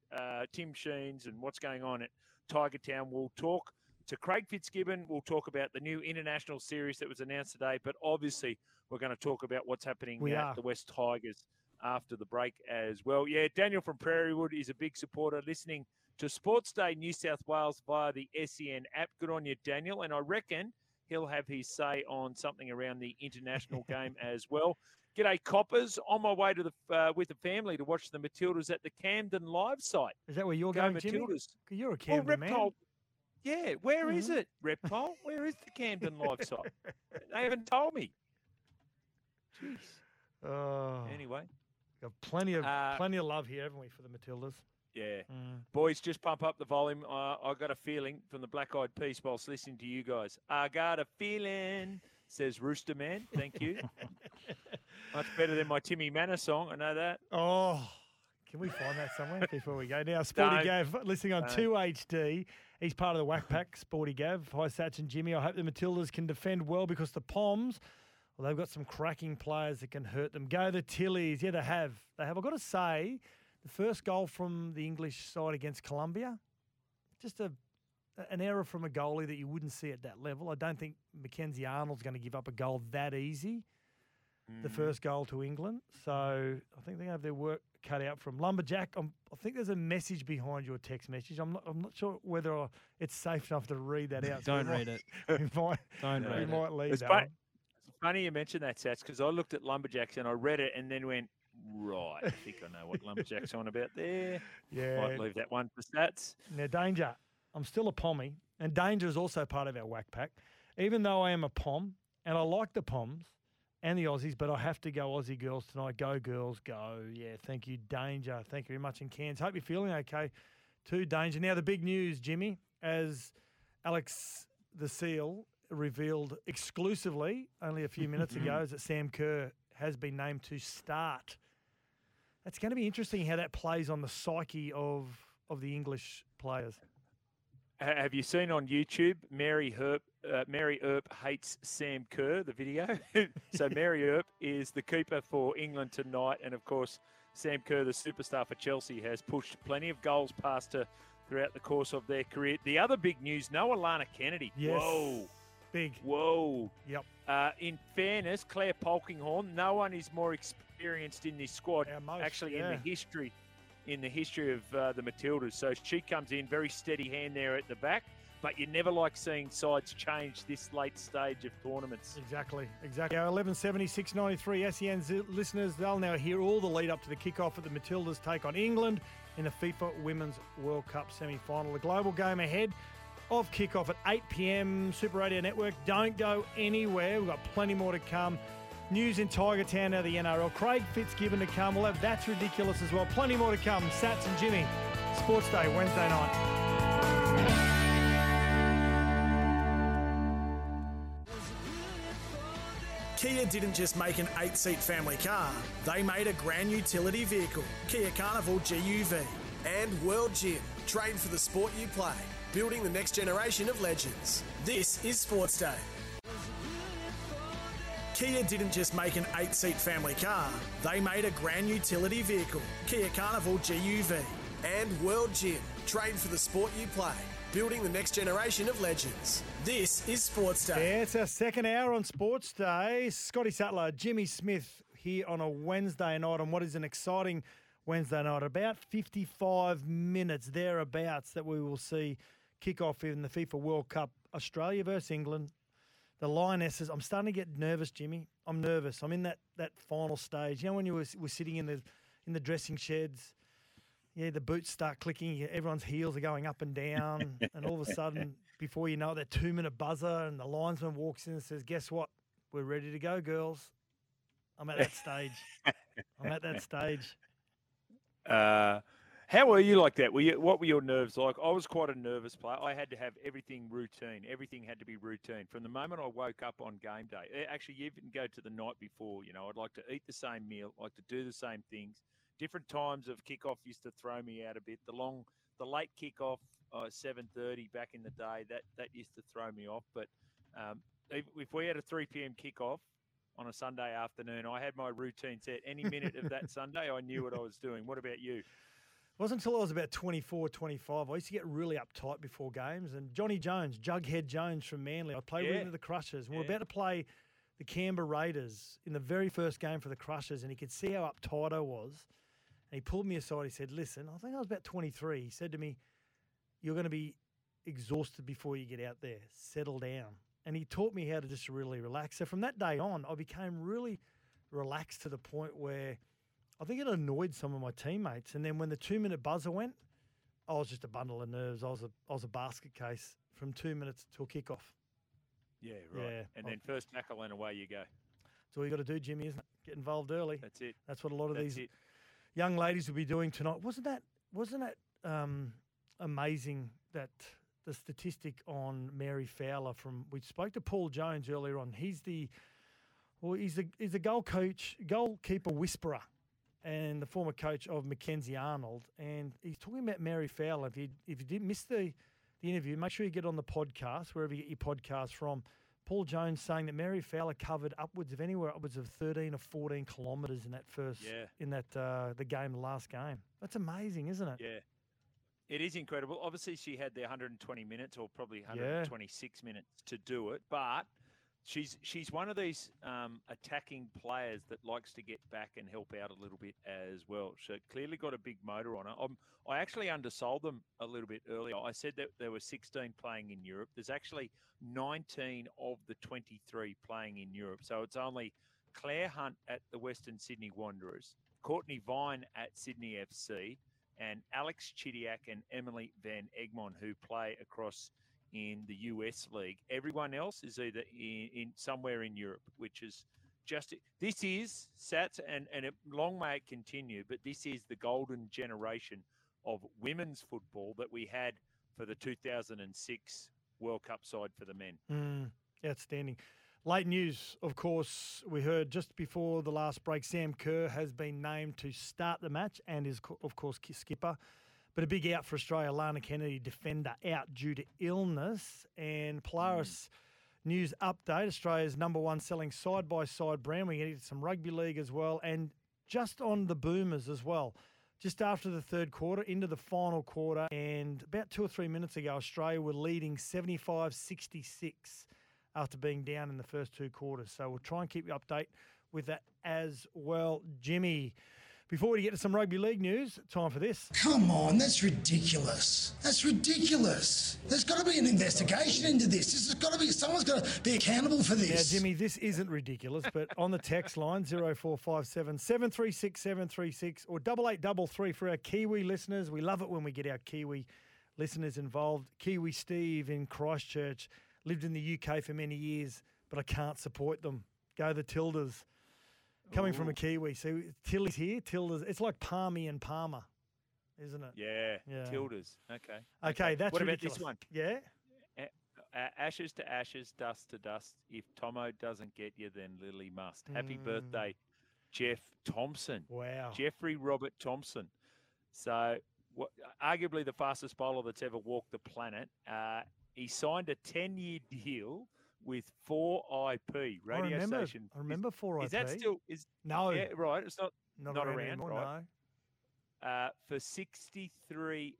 Tim Sheens and what's going on at Tiger Town. We'll talk to Craig Fitzgibbon. We'll talk about the new international series that was announced today. But obviously, we're going to talk about what's happening at the West Tigers after the break as well. Yeah, Daniel from Prairiewood is a big supporter, listening to Sports Day New South Wales via the SEN app. Good on you, Daniel. And I reckon he'll have his say on something around the international game as well. G'day, coppers. On my way to the with the family to watch the Matildas at the Camden live site. Is that where you're going, Matildas? Jimmy? You're a Camden man. Yeah, where is it, Reptile? Where is the Camden live site? They haven't told me. Jeez. Oh. Anyway. We've got plenty of love here, haven't we, for the Matildas? Yeah. Mm. Boys, just pump up the volume. I got a feeling from the Black Eyed Peas whilst listening to you guys. I got a feeling, says Rooster Man. Thank you. Much better than my Timmy Manor song. I know that. Oh, can we find that somewhere before we go? Now, Sporty Gav, listening on 2HD. He's part of the Whack Pack, Sporty Gav. Hi, Satch and Jimmy. I hope the Matildas can defend well because the Poms, well, they've got some cracking players that can hurt them. Go the Tillies. Yeah, they have. They have. I've got to say, the first goal from the English side against Colombia, just an error from a goalie that you wouldn't see at that level. I don't think Mackenzie Arnold's going to give up a goal that easy. The first goal to England. So I think they have their work cut out from Lumberjack. I think there's a message behind your text message. I'm not sure whether it's safe enough to read that out. Don't read it. We might leave that one. It's funny you mentioned that, Sats, because I looked at Lumberjacks and I read it and then went, right, I think I know what Lumberjack's on about there. Yeah. Might leave that one for Sats. Now, Danger, I'm still a Pommy, and Danger is also part of our Whack Pack. Even though I am a Pom, and I like the Poms, and the Aussies, but I have to go Aussie girls tonight. Go girls, go. Yeah, thank you, Danger. Thank you very much. And Cairns, hope you're feeling okay too, Danger. Now, the big news, Jimmy, as Alex the Seal revealed exclusively only a few minutes ago, is that Sam Kerr has been named to start. It's going to be interesting how that plays on the psyche of the English players. Have you seen on YouTube, Mary Earp hates Sam Kerr, the video? So Mary Earp is the keeper for England tonight. And, of course, Sam Kerr, the superstar for Chelsea, has pushed plenty of goals past her throughout the course of their career. The other big news, no Alana Kennedy. Yes. Whoa. Big. Whoa. Yep. In fairness, Claire Polkinghorne, no one is more experienced in this squad, in the history of the Matildas. So she comes in, very steady hand there at the back, but you never like seeing sides change this late stage of tournaments. Exactly. Our 1176.93 SEN listeners, they'll now hear all the lead up to the kickoff of the Matildas' take on England in the FIFA Women's World Cup semi-final. The global game ahead of kickoff at 8 p.m, Super Radio Network. Don't go anywhere. We've got plenty more to come. News in Tiger Town out of the NRL. Craig Fitzgibbon to come. We'll have That's Ridiculous as well. Plenty more to come. Sats and Jimmy. Sports Day, Wednesday night. Kia didn't just make an 8-seat family car. They made a grand utility vehicle. Kia Carnival GUV. And World Gym. Train for the sport you play. Building the next generation of legends. This is Sports Day. Kia didn't just make an 8-seat family car. They made a grand utility vehicle. Kia Carnival GUV. And World Gym. Train for the sport you play. Building the next generation of legends. This is Sports Day. Yeah, it's our second hour on Sports Day. Scotty Sattler, Jimmy Smith here on a Wednesday night on what is an exciting Wednesday night. About 55 minutes thereabouts that we will see kickoff in the FIFA World Cup. Australia versus England. The Lionesses, I'm starting to get nervous, Jimmy. I'm nervous. I'm in that final stage. You know when you were sitting in the dressing sheds, yeah, the boots start clicking, everyone's heels are going up and down, and all of a sudden, before you know it, that 2-minute buzzer, and the linesman walks in and says, guess what? We're ready to go, girls. I'm at that stage. How were you like that? What were your nerves like? I was quite a nervous player. I had to have everything routine. Everything had to be routine. From the moment I woke up on game day, actually even go to the night before, you know, I'd like to eat the same meal, like to do the same things. Different times of kickoff used to throw me out a bit. The late kickoff, 7:30 back in the day, that used to throw me off. But if we had a 3 p.m. kickoff on a Sunday afternoon, I had my routine set. Any minute of that Sunday, I knew what I was doing. What about you? It wasn't until I was about 24, 25. I used to get really uptight before games. And Johnny Jones, Jughead Jones from Manly, I played with him at the Crushers. We're about to play the Canberra Raiders in the very first game for the Crushers, and he could see how uptight I was. And he pulled me aside. He said, listen, I think I was about 23. He said to me, you're going to be exhausted before you get out there. Settle down. And he taught me how to just really relax. So from that day on, I became really relaxed to the point where I think it annoyed some of my teammates. And then when the 2-minute buzzer went, I was just a bundle of nerves. I was a basket case from 2 minutes till kickoff. Yeah, right. Yeah, and then first tackle and away you go. That's all you got to do, Jimmy, isn't it? Get involved early. That's it. That's what a lot of these young ladies will be doing tonight. Wasn't that amazing, that the statistic on Mary Fowler from – we spoke to Paul Jones earlier on. He's the goalkeeper whisperer and the former coach of Mackenzie Arnold. And he's talking about Mary Fowler. If you did miss the interview, make sure you get on the podcast, wherever you get your podcast from. Paul Jones saying that Mary Fowler covered upwards of 13 or 14 kilometres in that last game. That's amazing, isn't it? Yeah, it is incredible. Obviously, she had the 120 minutes or probably 126 minutes to do it, but she's one of these attacking players that likes to get back and help out a little bit as well. So clearly got a big motor on her. I actually undersold them a little bit earlier. I said that there were 16 playing in Europe. There's actually 19 of the 23 playing in Europe. So it's only Claire Hunt at the Western Sydney Wanderers, Courtney Vine at Sydney FC, and Alex Chidiak and Emily Van Egmond, who play across in the US league. Everyone else is either in somewhere in Europe, which is just, this is Sats, and it, long may it continue, but this is the golden generation of women's football that we had for the 2006 World Cup side for the men. Outstanding. Late news, of course, we heard just before the last break, Sam Kerr has been named to start the match and is, of course, skipper. But a big out for Australia, Alana Kennedy, defender, out due to illness. And Polaris news update, Australia's number one selling side-by-side brand. We're going to get some rugby league as well. And just on the Boomers as well, just after the third quarter, into the final quarter, and about 2 or 3 minutes ago, Australia were leading 75-66 after being down in the first two quarters. So we'll try and keep you updated with that as well, Jimmy. Before we get to some rugby league news, time for this. Come on, that's ridiculous. That's ridiculous. There's got to be an investigation into this. This has got to be, someone's got to be accountable for this. Now, Jimmy, this isn't ridiculous, but on the text line, 0457 736 736 or 8833 for our Kiwi listeners. We love it when we get our Kiwi listeners involved. Kiwi Steve in Christchurch, lived in the UK for many years, but I can't support them. Go the Tildas. Coming from a Kiwi. So Tilly's here, Tilda's. It's like Palmy and Palmer, isn't it? Yeah. Tilda's. Okay, that's what ridiculous. About this one? Yeah? Ashes to ashes, dust to dust. If Tomo doesn't get you, then Lily must. Happy birthday, Jeff Thompson. Wow. Jeffrey Robert Thompson. So arguably the fastest bowler that's ever walked the planet. He signed a 10-year deal with 4IP radio station. I remember 4IP. Is that still is? No, yeah, right. It's not around anymore, right? No. For $63,000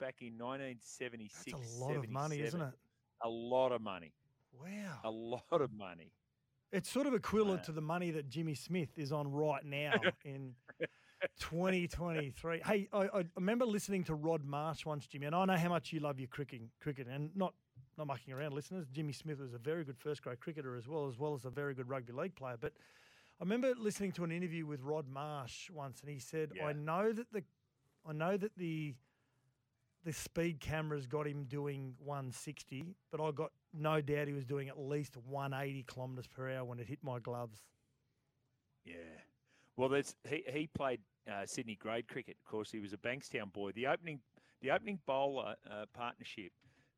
back in 1976. That's a lot of money, isn't it? A lot of money. Wow. A lot of money. It's sort of equivalent to the money that Jimmy Smith is on right now in 2023. Hey, I remember listening to Rod Marsh once, Jimmy, and I know how much you love your cricket, and not mucking around, listeners. Jimmy Smith was a very good first-grade cricketer as well as a very good rugby league player. But I remember listening to an interview with Rod Marsh once, and he said, "I know that the speed cameras got him doing 160, but I got no doubt he was doing at least 180 kilometres per hour when it hit my gloves." Yeah, well, he played Sydney grade cricket. Of course, he was a Bankstown boy. The opening bowler partnership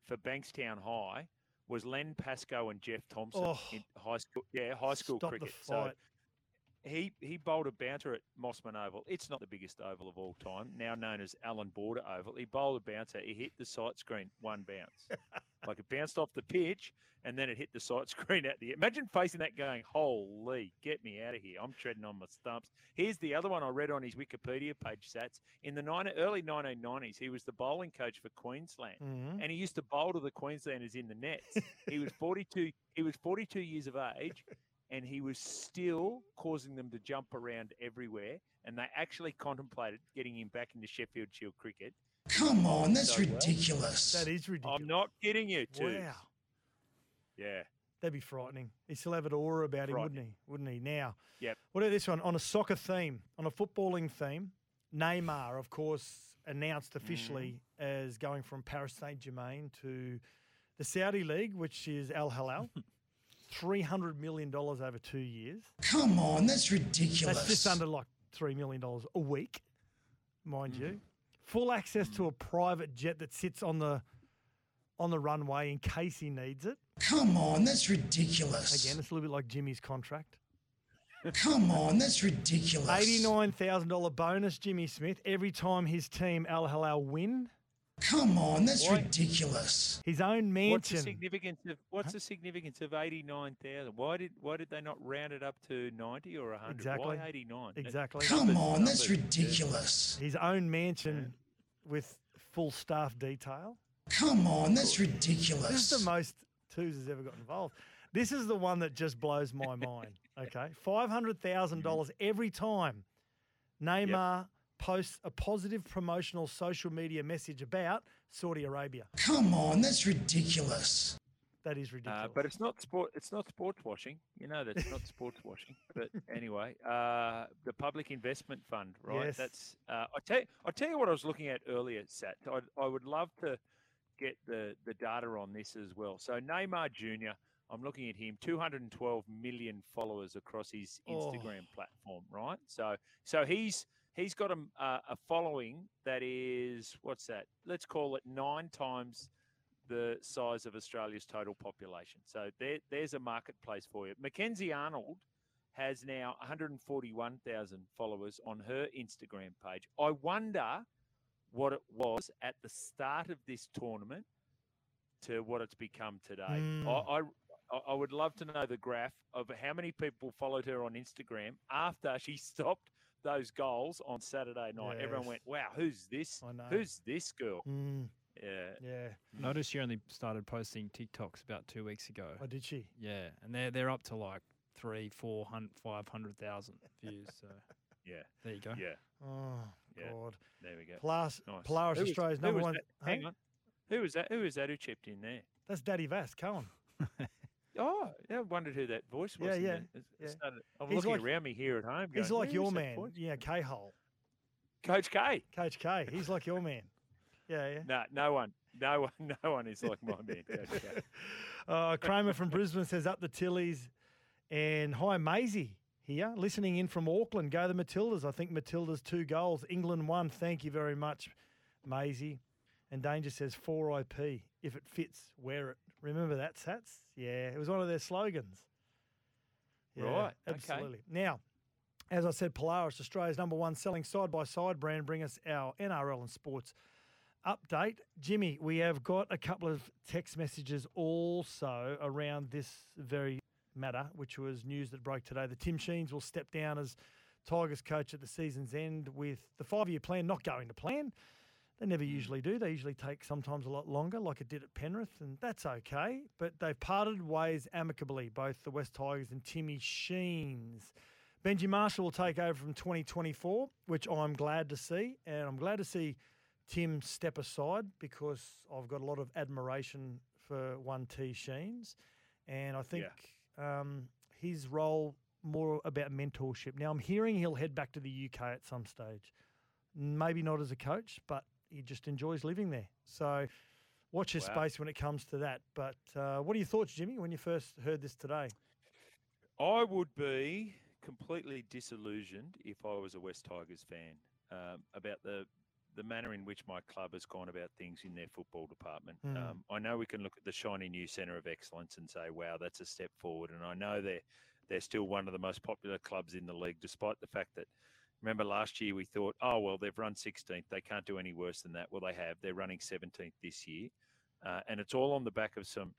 for Bankstown High was Len Pascoe and Jeff Thompson in high school cricket. So he bowled a bouncer at Mossman Oval. It's not the biggest oval of all time, now known as Allan Border Oval. He bowled a bouncer. He hit the sight screen, one bounce. Like it bounced off the pitch and then it hit the side screen at the end. Imagine facing that going, holy, get me out of here. I'm treading on my stumps. Here's the other one I read on his Wikipedia page, Sats. In the early 1990s, he was the bowling coach for Queensland, and he used to bowl to the Queenslanders in the nets. He was 42. He was 42 years of age, and he was still causing them to jump around everywhere, and they actually contemplated getting him back into Sheffield Shield cricket. Come on, that's ridiculous. That is ridiculous. I'm not kidding you, too. Wow. Yeah. That'd be frightening. He'd still have an aura about him, wouldn't he? Now, what about this one? On a soccer theme, on a footballing theme, Neymar, of course, announced officially as going from Paris Saint-Germain to the Saudi League, which is Al Hilal. $300 million over 2 years. Come on, that's ridiculous. That's just under like $3 million a week, mind you. Full access to a private jet that sits on the runway in case he needs it. Come on, that's ridiculous. Again, it's a little bit like Jimmy's contract. Come on, that's ridiculous. $89,000 bonus, Jimmy Smith, every time his team, Al Hilal, win. Come on, that's ridiculous. His own mansion. What's the significance of $89,000? Why did they not round it up to 90 or 100? Exactly. Why 89? Exactly. Come on, that's ridiculous. His own mansion with full staff detail. Come on, that's ridiculous. This is the most Twos has ever got involved. This is the one that just blows my mind. Okay, $500,000 every time Neymar posts a positive promotional social media message about Saudi Arabia. Come on, that's ridiculous. That is ridiculous. But it's not sport. It's not sports washing. You know that's not sports washing. But anyway, the public investment fund, right? Yes. That's. I tell you what I was looking at earlier, Sat. I would love to get the data on this as well. So Neymar Jr. I'm looking at him, 212 million followers across his Instagram platform, right? So he's got a following that is, what's that? Let's call it 9 times the size of Australia's total population. So there's a marketplace for you. Mackenzie Arnold has now 141,000 followers on her Instagram page. I wonder what it was at the start of this tournament to what it's become today. I would love to know the graph of how many people followed her on Instagram after she stopped those goals on Saturday night. Yes. Everyone went, wow, who's this? I know. Who's this girl? Yeah. Notice she only started posting TikToks about 2 weeks ago. Oh, did she? Yeah. And they're up to like 300,000, 400,000, 500,000 views. So yeah. There you go. Yeah. Oh, yeah. God. There we go. Polaris Australia's number one. Hang on. Who was that who chipped in there? That's Daddy Vass. Come on. Oh, I wondered who that voice was. Yeah. Started, I'm looking around me here at home. He's like your man. Voice? Yeah, K-Hole. Coach K. Coach K. He's like your man. Yeah. No one is like my man, Coach K. Kramer from Brisbane says, up the Tillies. And hi, Maisie here, listening in from Auckland. Go the Matildas. I think Matildas 2 goals. England 1. Thank you very much, Maisie. And Danger says, 4IP. If it fits, wear it. Remember that, Sats? Yeah, it was one of their slogans. Yeah, right. Absolutely. Okay. Now, as I said, Polaris, Australia's number one selling side-by-side brand, bring us our NRL and sports update. Jimmy, we have got a couple of text messages also around this very matter, which was news that broke today. The Tim Sheens will step down as Tigers coach at the season's end with the 5-year plan not going to plan. They never usually do. They usually take sometimes a lot longer, like it did at Penrith, and that's okay. But they've parted ways amicably, both the West Tigers and Timmy Sheens. Benji Marshall will take over from 2024, which I'm glad to see. And I'm glad to see Tim step aside because I've got a lot of admiration for 1T Sheens. And I think his role more about mentorship. Now, I'm hearing he'll head back to the UK at some stage. Maybe not as a coach, but he just enjoys living there. So watch your space when it comes to that. But what are your thoughts, Jimmy, when you first heard this today? I would be completely disillusioned if I was a West Tigers fan about the manner in which my club has gone about things in their football department. I know we can look at the shiny new centre of excellence and say, wow, that's a step forward. And I know they're still one of the most popular clubs in the league, despite the fact that, remember last year we thought, oh, well, they've run 16th. They can't do any worse than that. Well, they have. They're running 17th this year. And it's all on the back of some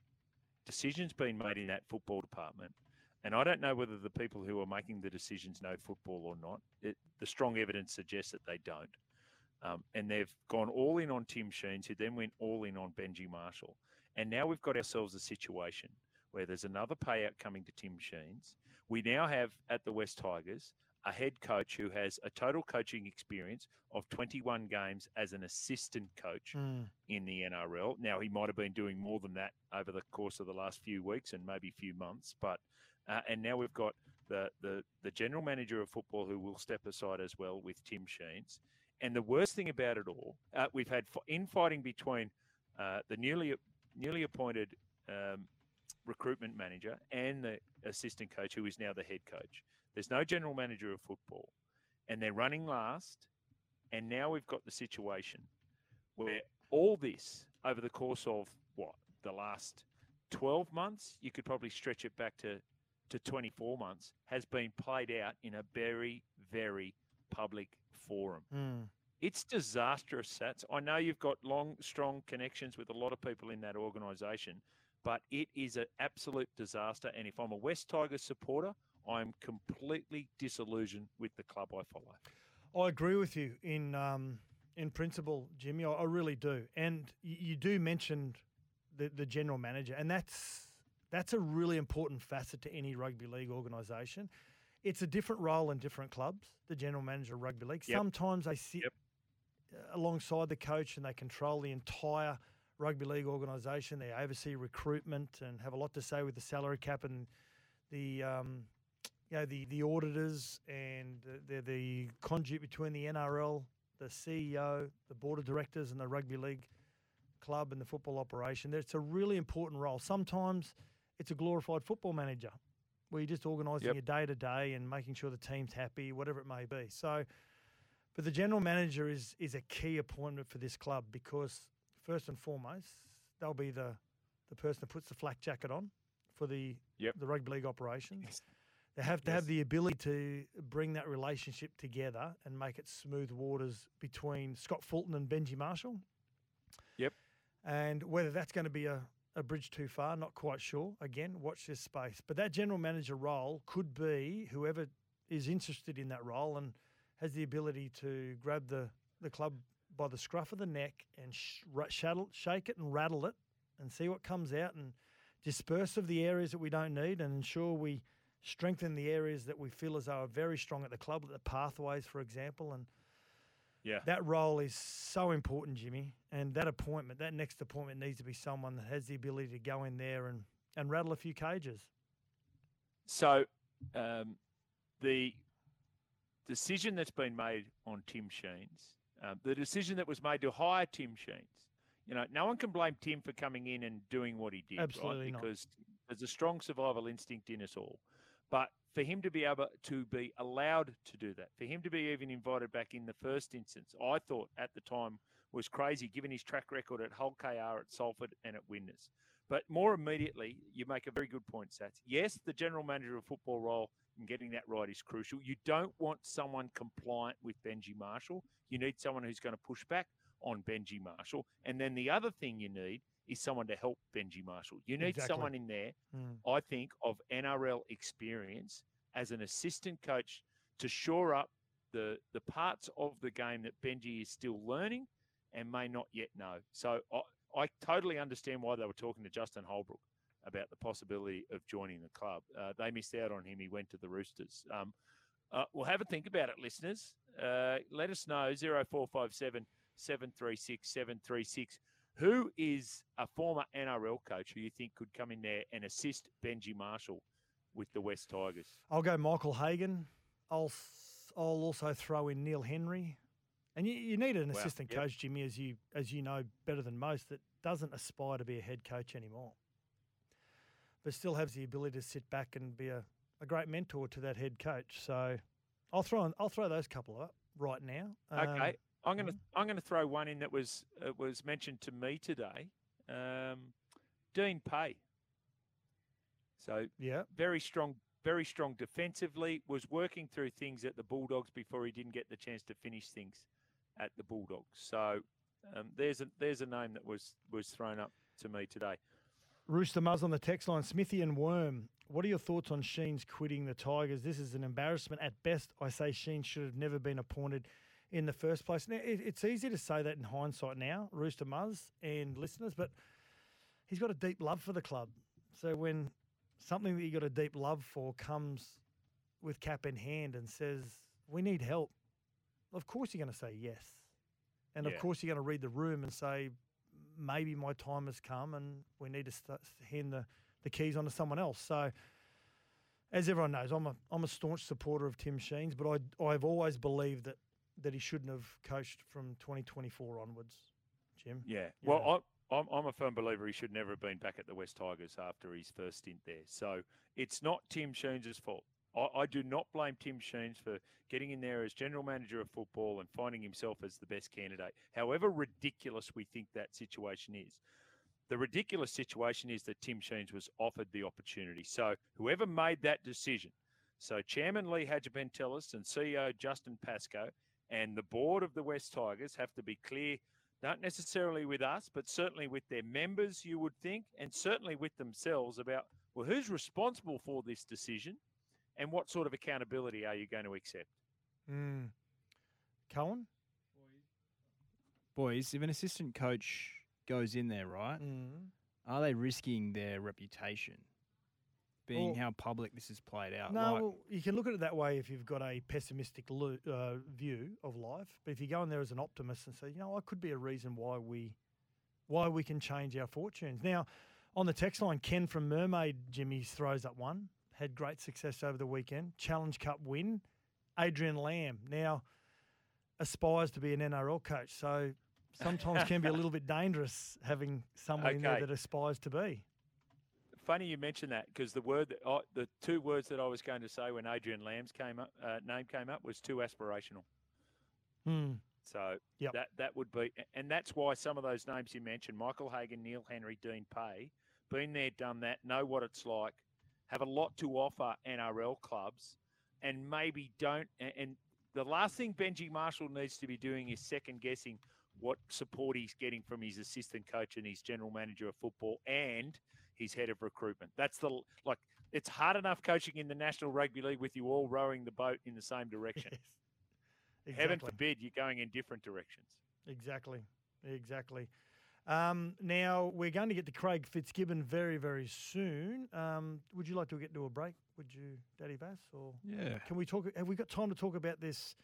decisions being made in that football department. And I don't know whether the people who are making the decisions know football or not. The strong evidence suggests that they don't. And they've gone all in on Tim Sheens, who then went all in on Benji Marshall. And now we've got ourselves a situation where there's another payout coming to Tim Sheens. We now have at the West Tigers a head coach who has a total coaching experience of 21 games as an assistant coach in the NRL. Now, he might have been doing more than that over the course of the last few weeks and maybe few months, but and now we've got the general manager of football who will step aside as well with Tim Sheens. And the worst thing about it all, we've had infighting between the newly appointed recruitment manager and the assistant coach, who is now the head coach. There's no general manager of football, and they're running last. And now we've got the situation where all this over the course of what, the last 12 months, you could probably stretch it back to 24 months, has been played out in a very, very public forum. It's disastrous, Sats. I know you've got long, strong connections with a lot of people in that organisation, but it is an absolute disaster. And if I'm a West Tigers supporter, I'm completely disillusioned with the club I follow. I agree with you in principle, Jimmy. I really do. And you do mention the general manager, and that's a really important facet to any rugby league organisation. It's a different role in different clubs, the general manager of rugby league. Yep. Sometimes they sit alongside the coach and they control the entire rugby league organisation. They oversee recruitment and have a lot to say with the salary cap and the auditors, and they're the conduit between the NRL, the CEO, the board of directors, and the rugby league club and the football operation. It's a really important role. Sometimes it's a glorified football manager, where you're just organising your day to day and making sure the team's happy, whatever it may be. So, but the general manager is a key appointment for this club, because first and foremost, they'll be the person that puts the flak jacket on for the rugby league operations. Yes. They have to have the ability to bring that relationship together and make it smooth waters between Scott Fulton and Benji Marshall. Yep. And whether that's going to be a bridge too far, not quite sure. Again, watch this space. But that general manager role could be whoever is interested in that role and has the ability to grab the club by the scruff of the neck and shake it and rattle it and see what comes out and disperse of the areas that we don't need and ensure we strengthen the areas that we feel as though are very strong at the club, like the pathways, for example. And that role is so important, Jimmy. And that appointment, that next appointment needs to be someone that has the ability to go in there and rattle a few cages. So the decision that's been made on Tim Sheens, the decision that was made to hire Tim Sheens, you know, no one can blame Tim for coming in and doing what he did. Absolutely right? Because there's a strong survival instinct in us all. But for him to be able to be allowed to do that, for him to be even invited back in the first instance, I thought at the time was crazy, given his track record at Hull KR, at Salford and at Winders. But more immediately, you make a very good point, Sats. Yes, the general manager of football role and getting that right is crucial. You don't want someone compliant with Benji Marshall. You need someone who's going to push back on Benji Marshall. And then the other thing you need is someone to help Benji Marshall. You need someone in there, I think, of NRL experience as an assistant coach to shore up the parts of the game that Benji is still learning and may not yet know. So I totally understand why they were talking to Justin Holbrook about the possibility of joining the club. They missed out on him. He went to the Roosters. We'll have a think about it, listeners. Let us know, 0457 736 736. Who is a former NRL coach who you think could come in there and assist Benji Marshall with the West Tigers? I'll go Michael Hagan. I'll also throw in Neil Henry. And you need an assistant coach, Jimmy, as you know better than most, that doesn't aspire to be a head coach anymore, but still has the ability to sit back and be a great mentor to that head coach. So I'll throw those couple up right now. Okay. I'm going to throw one in that was mentioned to me today, Dean Pay. So very strong defensively, was working through things at the Bulldogs before he didn't get the chance to finish things at the Bulldogs. So there's a name that was thrown up to me today. Rooster Muzz on the text line, Smithy and Worm, what are your thoughts on Sheens quitting the Tigers? This is an embarrassment at best. I say Sheens should have never been appointed in the first place. Now, it's easy to say that in hindsight now, Rooster Muzz and listeners, but he's got a deep love for the club. So when something that you got a deep love for comes with cap in hand and says, we need help, of course you're going to say yes. And of course you're going to read the room and say, maybe my time has come and we need to hand the keys on to someone else. So as everyone knows, I'm a staunch supporter of Tim Sheens, but I've always believed that he shouldn't have coached from 2024 onwards, Jim. Yeah. Well, I'm a firm believer he should never have been back at the West Tigers after his first stint there. So it's not Tim Sheens' fault. I do not blame Tim Sheens for getting in there as general manager of football and finding himself as the best candidate, however ridiculous we think that situation is. The ridiculous situation is that Tim Sheens was offered the opportunity. So whoever made that decision, so Chairman Lee Hadjibentelis and CEO Justin Pascoe and the board of the West Tigers have to be clear, not necessarily with us, but certainly with their members, you would think, and certainly with themselves about, well, who's responsible for this decision? And what sort of accountability are you going to accept? Cohen? Boys, if an assistant coach goes in there, right, are they risking their reputation, being how public this is played out? No, well, you can look at it that way if you've got a pessimistic view of life. But if you go in there as an optimist and say, you know, I could be a reason why we can change our fortunes. Now, on the text line, Ken from Mermaid, Jimmy throws up one. Had great success over the weekend. Challenge Cup win. Adrian Lamb now aspires to be an NRL coach. So sometimes can be a little bit dangerous having someone in there that aspires to be. Funny you mention that, because the two words that I was going to say when Adrian Lamb's name came up was too aspirational. So that would be – and that's why some of those names you mentioned, Michael Hagan, Neil Henry, Dean Pay, been there, done that, know what it's like, have a lot to offer NRL clubs, and maybe don't. And the last thing Benji Marshall needs to be doing is second-guessing what support he's getting from his assistant coach and his general manager of football and his head of recruitment. That's it's hard enough coaching in the National Rugby League with you all rowing the boat in the same direction. Yes, exactly. Heaven forbid you're going in different directions. Exactly. Now, we're going to get to Craig Fitzgibbon very, very soon. Would you like to get to a break? Would you, Daddy Bass? Or yeah. Can we talk? Have we got time to talk about this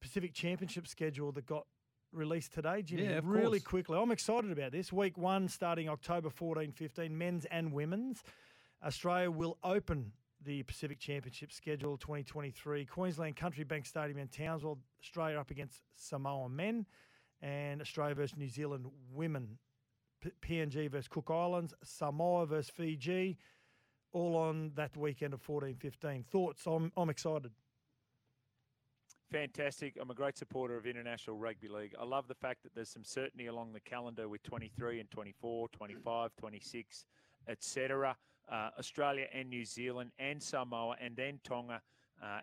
Pacific Championship schedule that got released today, Jimmy? Yeah, really quickly. I'm excited about this. Week one starting October 14-15, men's and women's. Australia will open the Pacific Championship schedule 2023. Queensland Country Bank Stadium in Townsville. Australia up against Samoa men. And Australia versus New Zealand women, PNG versus Cook Islands, Samoa versus Fiji, all on that weekend of 14-15. Thoughts? I'm excited. Fantastic. I'm a great supporter of International Rugby League. I love the fact that there's some certainty along the calendar with 23 and 24, 25, 26, etc. Australia and New Zealand and Samoa and then Tonga,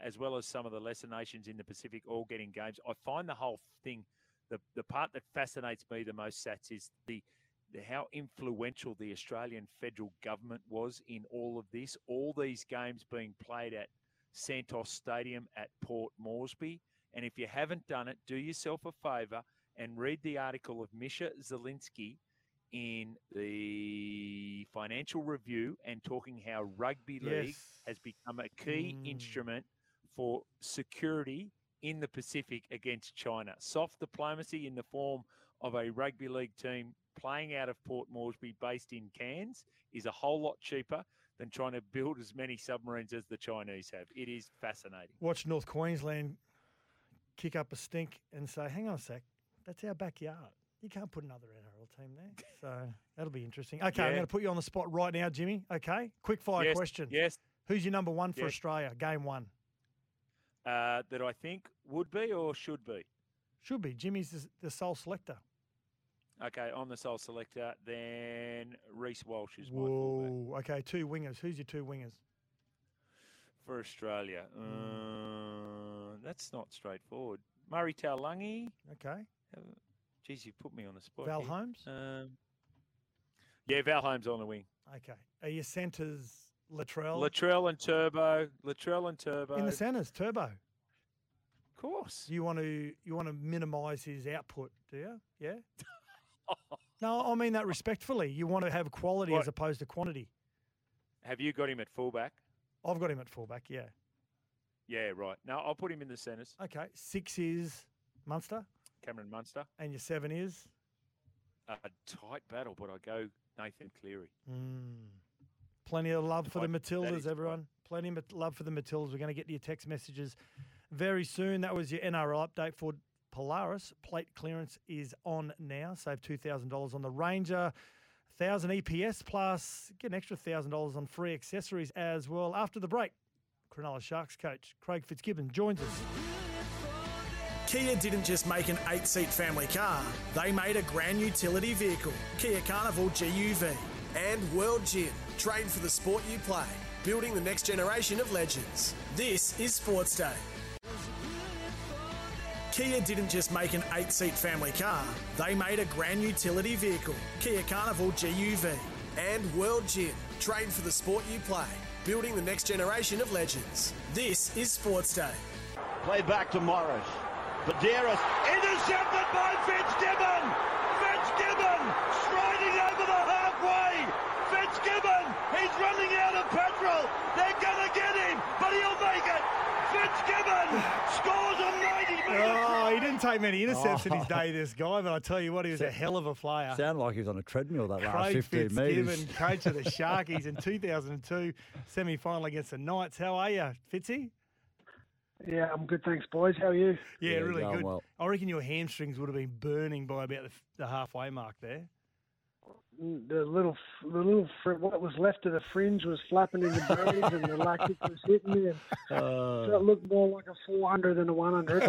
as well as some of the lesser nations in the Pacific, all getting games. I find the whole thing... The part that fascinates me the most, Sats, is the how influential the Australian federal government was in all of this. All these games being played at Santos Stadium at Port Moresby. And if you haven't done it, do yourself a favour and read the article of Misha Zielinski in the Financial Review and talking how rugby league has become a key instrument for security in the Pacific against China. Soft diplomacy in the form of a rugby league team playing out of Port Moresby based in Cairns is a whole lot cheaper than trying to build as many submarines as the Chinese have. It is fascinating. Watch North Queensland kick up a stink and say, hang on a sec, that's our backyard. You can't put another NRL team there. So that'll be interesting. Okay, I'm going to put you on the spot right now, Jimmy. Okay, quick fire question. Yes. Who's your number one for Australia, game one? That I think would be or should be? Should be. Jimmy's the sole selector. Okay, I'm the sole selector. Then Reece Walsh is my fullback. Okay, two wingers. Who's your two wingers? For Australia. That's not straightforward. Murray Taulagi. Okay. Geez, you put me on the spot. Val Holmes. Yeah, Valheim's on the wing. Okay. Are your centres Latrell? Latrell and Turbo. In the centres, Turbo. Of course. You want to minimise his output, do you? Yeah. No, I mean that respectfully. You want to have quality as opposed to quantity. Have you got him at fullback? I've got him at fullback, yeah. Yeah, right. No, I'll put him in the centres. Okay. 6 is Munster. Cameron Munster. And your 7 is? A tight battle, but I go Nathan Cleary. Mm. Plenty of love for the Matildas, everyone. Plenty of love for the Matildas. We're going to get to your text messages very soon. That was your NRL update for Polaris. Plate clearance is on now. Save $2,000 on the Ranger. 1,000 EPS plus. Get an extra $1,000 on free accessories as well. After the break, Cronulla Sharks coach Craig Fitzgibbon joins us. Kia didn't just make an 8-seat family car. They made a grand utility vehicle. Kia Carnival GUV and World Gym. Train for the sport you play. Building the next generation of legends. This is Sports Day. Kia didn't just make an 8-seat family car. They made a grand utility vehicle. Kia Carnival GUV and World Gym. Train for the sport you play. Building the next generation of legends. This is Sports Day. Play back to Morris. Medeiros, intercepted by Fitzgibbon! Fitzgibbon striding over the halfway! Fitzgibbon, he's running out of petrol! They're gonna get him, but he'll make it! Fitzgibbon scores a 90-metre try! Oh, he didn't take many intercepts in his day, this guy, but I tell you what, he was a hell of a player. Sounded like he was on a treadmill that last 15 metres. Craig Fitzgibbon, coach of the Sharkies in 2002, semi-final against the Knights. How are you, Fitzy? Yeah, I'm good, thanks, boys. How are you? Yeah, really good. Well. I reckon your hamstrings would have been burning by about the halfway mark there. What was left of the fringe was flapping in the breeze and the luck was hitting me. So it looked more like a 400 than a 100.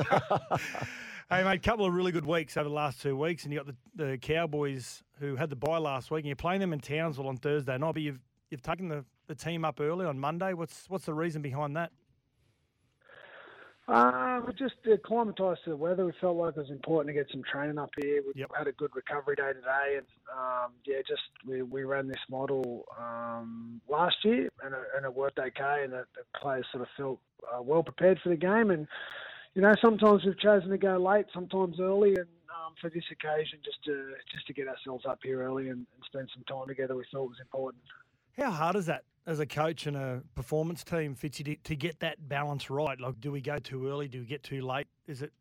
Hey, mate, a couple of really good weeks over the last 2 weeks, and you got the Cowboys who had the bye last week, and you're playing them in Townsville on Thursday night, but you've taken the team up early on Monday. What's the reason behind that? We just acclimatised to the weather. We felt like it was important to get some training up here. We had a good recovery day today. And, we ran this model last year and it worked okay. And the players sort of felt well prepared for the game. And, you know, sometimes we've chosen to go late, sometimes early. And for this occasion, just to get ourselves up here early and spend some time together, we thought it was important. How hard is that as a coach and a performance team, Fitzy, to get that balance right? Like, do we go too early? Do we get too late? Is it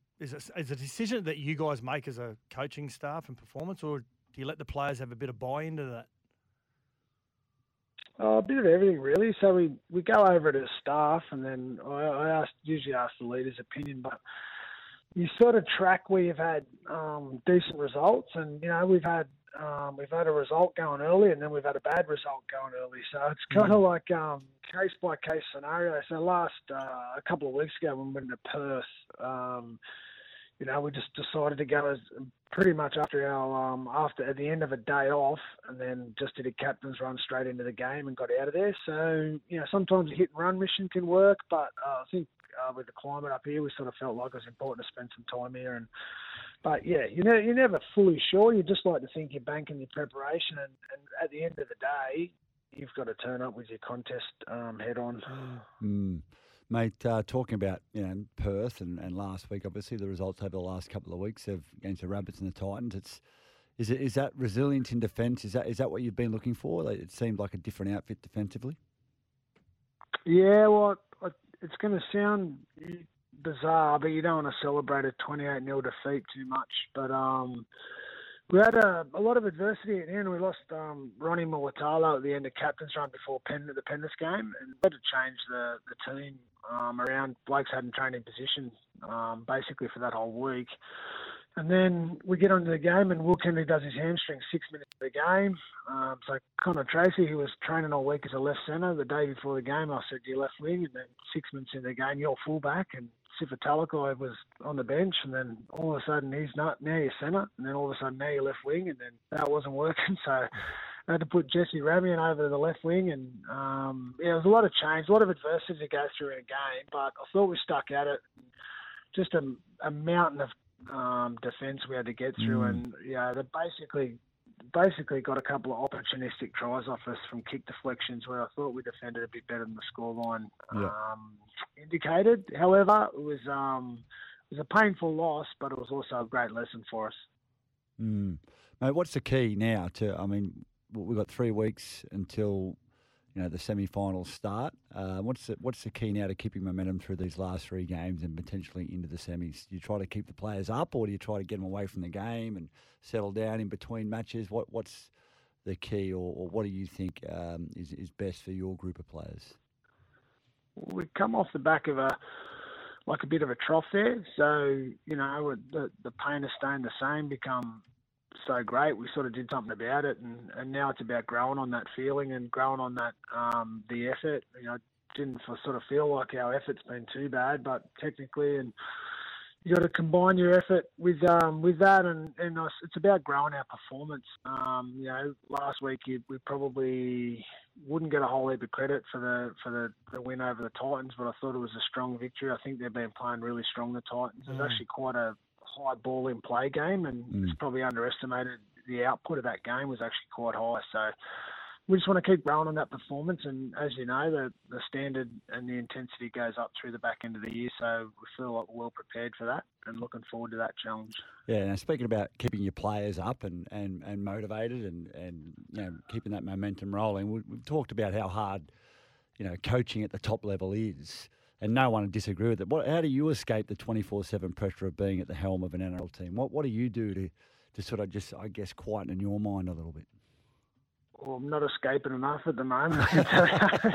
a decision that you guys make as a coaching staff and performance, or do you let the players have a bit of buy-in into that? A bit of everything, really. So we go over to staff, and then I usually ask the leader's opinion, but you sort of track where you've had decent results, and, you know, we've had a result going early and then we've had a bad result going early. So it's kind of like case-by-case scenario. So a couple of weeks ago when we went to Perth, we just decided to go as pretty much after at the end of a day off, and then just did a captain's run straight into the game and got out of there. So, you know, sometimes a hit-and-run mission can work, but I think with the climate up here, we sort of felt like it was important to spend some time here. But yeah, you're never fully sure. You just like to think you're banking your preparation, and at the end of the day, you've got to turn up with your contest head on. Mate, talking about Perth and last week, obviously the results over the last couple of weeks of against the Rabbits and the Titans. Is that resilient in defence? Is that what you've been looking for? Like, it seemed like a different outfit defensively. Yeah, well, it's going to sound bizarre, but you don't want to celebrate a 28-0 defeat too much. But we had a lot of adversity at the end. We lost Ronnie Mulatalo at the end of Captain's Run before the Penrith game, and we had to change the team around. Blake's hadn't trained in position basically for that whole week. And then we get onto the game, and Will Kennedy does his hamstring 6 minutes of the game. So Connor Tracy, who was training all week as a left centre, the day before the game, I said, "You're left wing," and then 6 minutes into the game, you're full back, and Sifatalakai was on the bench, and then all of a sudden he's not, now you're centre, and then all of a sudden now you're left wing, and then that wasn't working. So I had to put Jesse Ramian over to the left wing, and it was a lot of change, a lot of adversity to go through in a game, but I thought we stuck at it. Just a mountain of defence we had to get through, and yeah, they basically basically got a couple of opportunistic tries off us from kick deflections where I thought we defended a bit better than the scoreline indicated. However, it was a painful loss, but it was also a great lesson for us. Mm. Mate, what's the key now to, I mean, we've got 3 weeks until, you know, the semi-finals start. What's the key now to keeping momentum through these last three games and potentially into the semis? Do you try to keep the players up, or do you try to get them away from the game and settle down in between matches? What's the key, or what do you think is best for your group of players? We've come off the back of a bit of a trough there. So, you know, the pain of staying the same become so great. We sort of did something about it, and now it's about growing on that feeling and growing on that the effort. You know, didn't sort of feel like our effort's been too bad, but technically, and you got to combine your effort with that, and it's about growing our performance. You know, last week we probably wouldn't get a whole heap of credit for the win over the Titans, but I thought it was a strong victory. I think they've been playing really strong, the Titans. It's actually quite a high ball in play game, and it's probably underestimated. The output of that game was actually quite high, so we just want to keep growing on that performance. And as you know, the standard and the intensity goes up through the back end of the year, so we feel like we're well prepared for that and looking forward to that challenge. Yeah, now speaking about keeping your players up and motivated and you know, keeping that momentum rolling, we've talked about how hard, you know, coaching at the top level is. And no one would disagree with it. How do you escape the 24/7 pressure of being at the helm of an NRL team? What do you do to sort of just, I guess, quieten in your mind a little bit? Well, I'm not escaping enough at the moment. I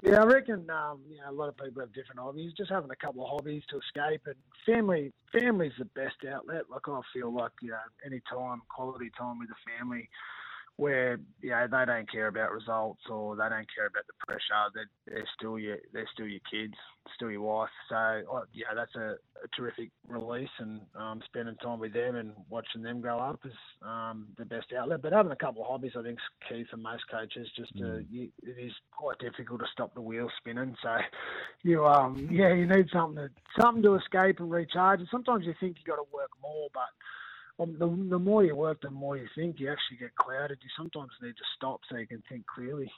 reckon you know, a lot of people have different hobbies. Just having a couple of hobbies to escape, and family's the best outlet. Like, I feel like, you know, any time, quality time with the family, where, you know, they don't care about results or they don't care about the pressure. They're still your kids, still your wife. So, yeah, that's a terrific release, and spending time with them and watching them grow up is the best outlet. But having a couple of hobbies, I think, is key for most coaches. It is quite difficult to stop the wheel spinning. So, you need something to escape and recharge. And sometimes you think you got to work more, but the more you work, the more you think. You actually get clouded. You sometimes need to stop so you can think clearly.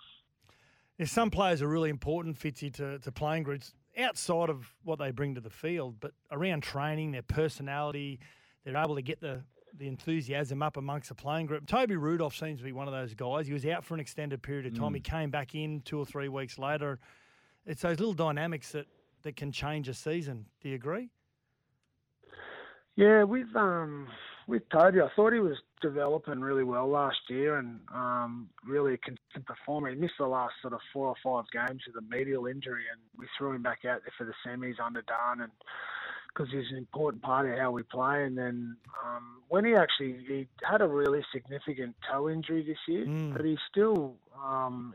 Yeah, some players are really important, Fitzy, to playing groups outside of what they bring to the field, but around training, their personality, they're able to get the enthusiasm up amongst the playing group. Toby Rudolph seems to be one of those guys. He was out for an extended period of time. He came back in 2 or 3 weeks later. It's those little dynamics that can change a season. Do you agree? Yeah, with Toby, I thought he was developing really well last year, and really a consistent performer. He missed the last sort of 4 or 5 games with a medial injury, and we threw him back out there for the semis under Darn, and because he's an important part of how we play. And then when he had a really significant toe injury this year, but he still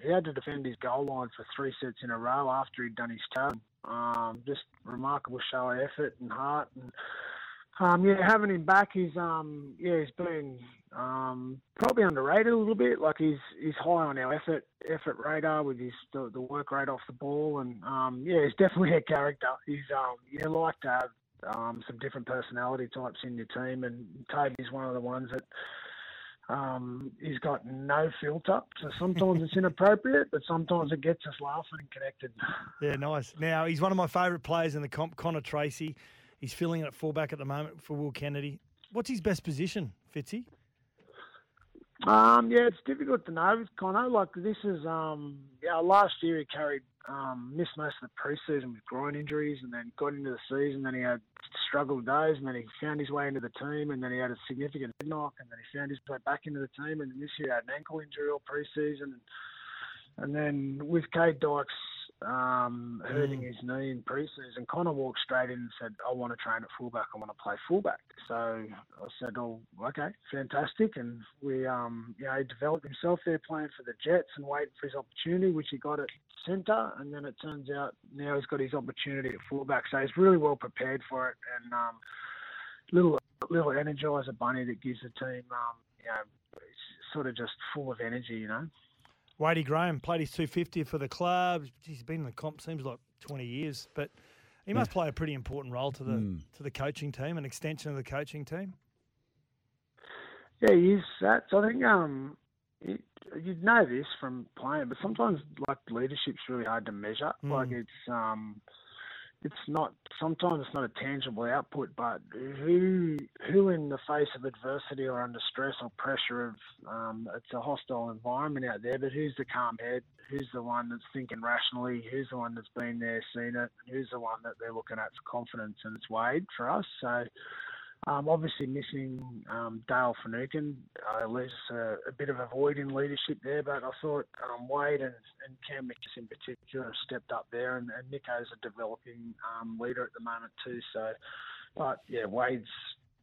he had to defend his goal line for 3 sets in a row after he'd done his toe. Just remarkable show of effort and heart, and having him back, he's been probably underrated a little bit. Like, he's high on our effort radar with the work rate off the ball, and he's definitely a character. He's you like to have some different personality types in your team, and Toby's one of the ones that. He's got no filter, so sometimes it's inappropriate, but sometimes it gets us laughing and connected. Yeah, nice. Now, he's one of my favourite players in the comp, Connor Tracy. He's filling in at fullback at the moment for Will Kennedy. What's his best position, Fitzy? It's difficult to know with Connor. Like, this is, last year he missed most of the preseason with groin injuries, and then got into the season, then he had struggled days, and then he found his way into the team, and then he had a significant head knock, and then he found his way back into the team, and this year he had an ankle injury all preseason. And then with Cade Dykes, hurting his knee in preseason, Connor walked straight in and said, I want to train at fullback, I want to play fullback. So I said, oh, okay, fantastic. And we, he developed himself there playing for the Jets and waiting for his opportunity, which he got at centre. And then it turns out now he's got his opportunity at fullback. So he's really well prepared for it, and little energiser bunny that gives the team, sort of just full of energy, you know. Wadey Graham played his 250 for the club. He's been in the comp, seems like 20 years, but he must play a pretty important role to the coaching team, an extension of the coaching team. Yeah, he is, Sats. I think you'd know this from playing, but sometimes like leadership's really hard to measure. Mm. Like it's not sometimes it's not a tangible output, but who in the face of adversity or under stress or pressure of it's a hostile environment out there, but who's the calm head? Who's the one that's thinking rationally? Who's the one that's been there, seen it? Who's the one that they're looking at for confidence? And it's Wade for us. So. Obviously missing Dale Finucane leaves a bit of a void in leadership there, but I thought Wade and Cam Mickus in particular have stepped up there, and Nico's a developing leader at the moment too. So, but yeah, Wade's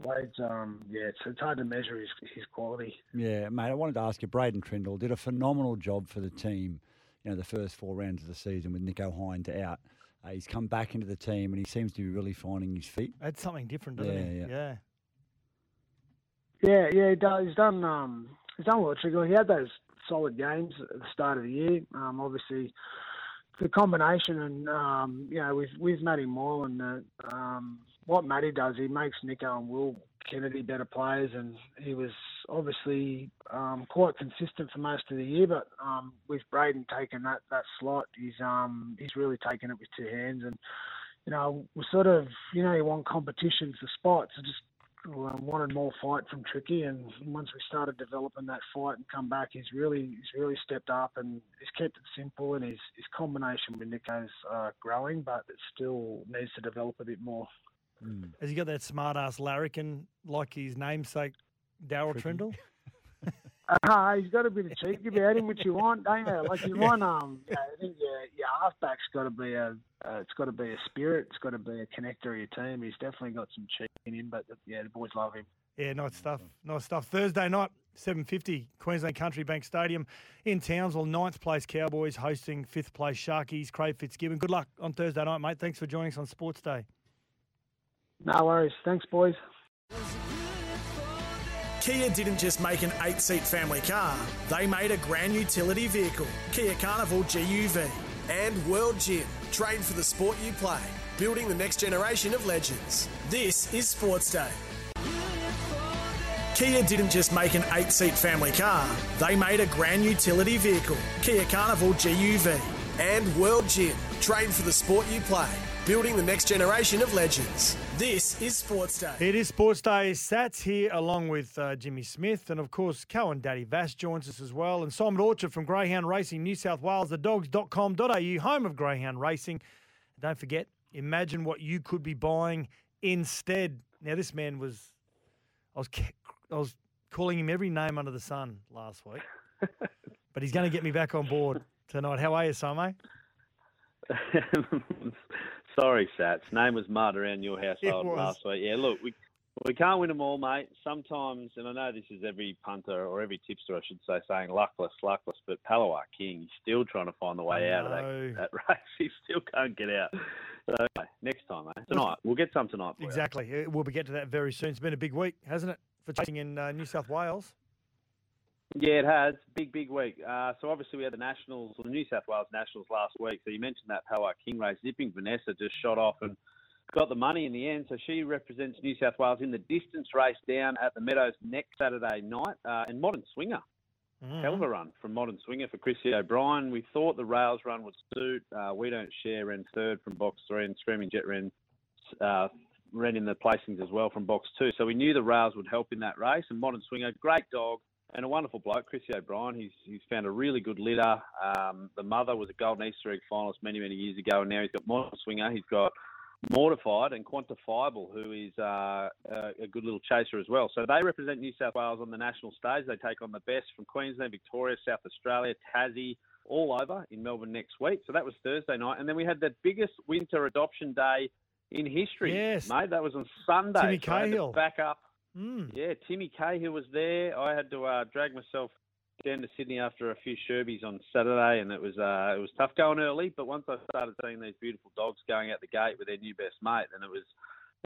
it's hard to measure his quality. Yeah, mate. I wanted to ask you, Braden Trindle did a phenomenal job for the team. You know, the first four rounds of the season with Nico Hind out. He's come back into the team and he seems to be really finding his feet. That's something different, doesn't he? Yeah, he does. He's done well. He had those solid games at the start of the year. Obviously, the combination and with Matty Moylan, what Matty does, he makes Nico and Will Kennedy better players, and he was obviously quite consistent for most of the year, but with Braden taking that slot, he's really taken it with two hands, and we sort of he won competition for spots. I just wanted more fight from Tricky, and once we started developing that fight and come back, he's really stepped up and he's kept it simple, and his combination with Nico's growing, but it still needs to develop a bit more. Mm. Has he got that smart-ass larrikin like his namesake, Darryl Trindle? He's got a bit of cheek about him, which you want, don't you? Like you want, I think your halfback's got to be it's got to be a spirit, it's got to be a connector of your team. He's definitely got some cheek in him, but the boys love him. Yeah, nice stuff. Thursday night, 7:50, Queensland Country Bank Stadium in Townsville. 9th place Cowboys hosting 5th place Sharkies. Craig Fitzgibbon, good luck on Thursday night, mate. Thanks for joining us on Sports Day. No worries. Thanks, boys. Kia didn't just make an 8-seat family car. They made a grand utility vehicle, Kia Carnival GUV. And World Gym, train for the sport you play, building the next generation of legends. This is Sports Day. Kia didn't just make an 8-seat family car. They made a grand utility vehicle, Kia Carnival GUV. And World Gym, train for the sport you play, building the next generation of legends. This is Sports Day. It is Sports Day. Sats here along with Jimmy Smith. And, of course, Cohen Daddy Vass joins us as well. And Simon Orchard from Greyhound Racing New South Wales, thedogs.com.au, home of Greyhound Racing. And don't forget, imagine what you could be buying instead. Now, this man was – I was calling him every name under the sun last week. But he's going to get me back on board tonight. How are you, Simon? Sorry, Sats. Name was mud around your household last week. Yeah, look, we can't win them all, mate. Sometimes, and I know this is every punter or every tipster, I should say, saying luckless, but Palawar King is still trying to find the way out of that race. He still can't get out. So, next time, mate. Tonight. We'll get some tonight. Exactly. We'll get to that very soon. It's been a big week, hasn't it, for chasing in New South Wales? Yeah, it has. Big week. So obviously we had the New South Wales Nationals last week. So you mentioned that Palawar King race. Zipping Vanessa just shot off and got the money in the end. So she represents New South Wales in the distance race down at the Meadows next Saturday night. And Modern Swinger. Mm-hmm. Hell of a run from Modern Swinger for Chrissy O'Brien. We thought the rails run would suit. We Don't Share ran third from box three, and Screaming Jet ran in the placings as well from box two. So we knew the rails would help in that race. And Modern Swinger, great dog. And a wonderful bloke, Chrissy O'Brien. He's found a really good litter. The mother was a golden Easter egg finalist many years ago, and now he's got Modern Swinger. He's got Mortified and Quantifiable, who is a good little chaser as well. So they represent New South Wales on the national stage. They take on the best from Queensland, Victoria, South Australia, Tassie, all over in Melbourne next week. So that was Thursday night. And then we had the biggest winter adoption day in history. Yes, mate. That was on Sunday. Timmy Cahill. Back up. Mm. Yeah, Timmy Cahill was there. I had to drag myself down to Sydney after a few sherbies on Saturday, and it was tough going early. But once I started seeing these beautiful dogs going out the gate with their new best mate, then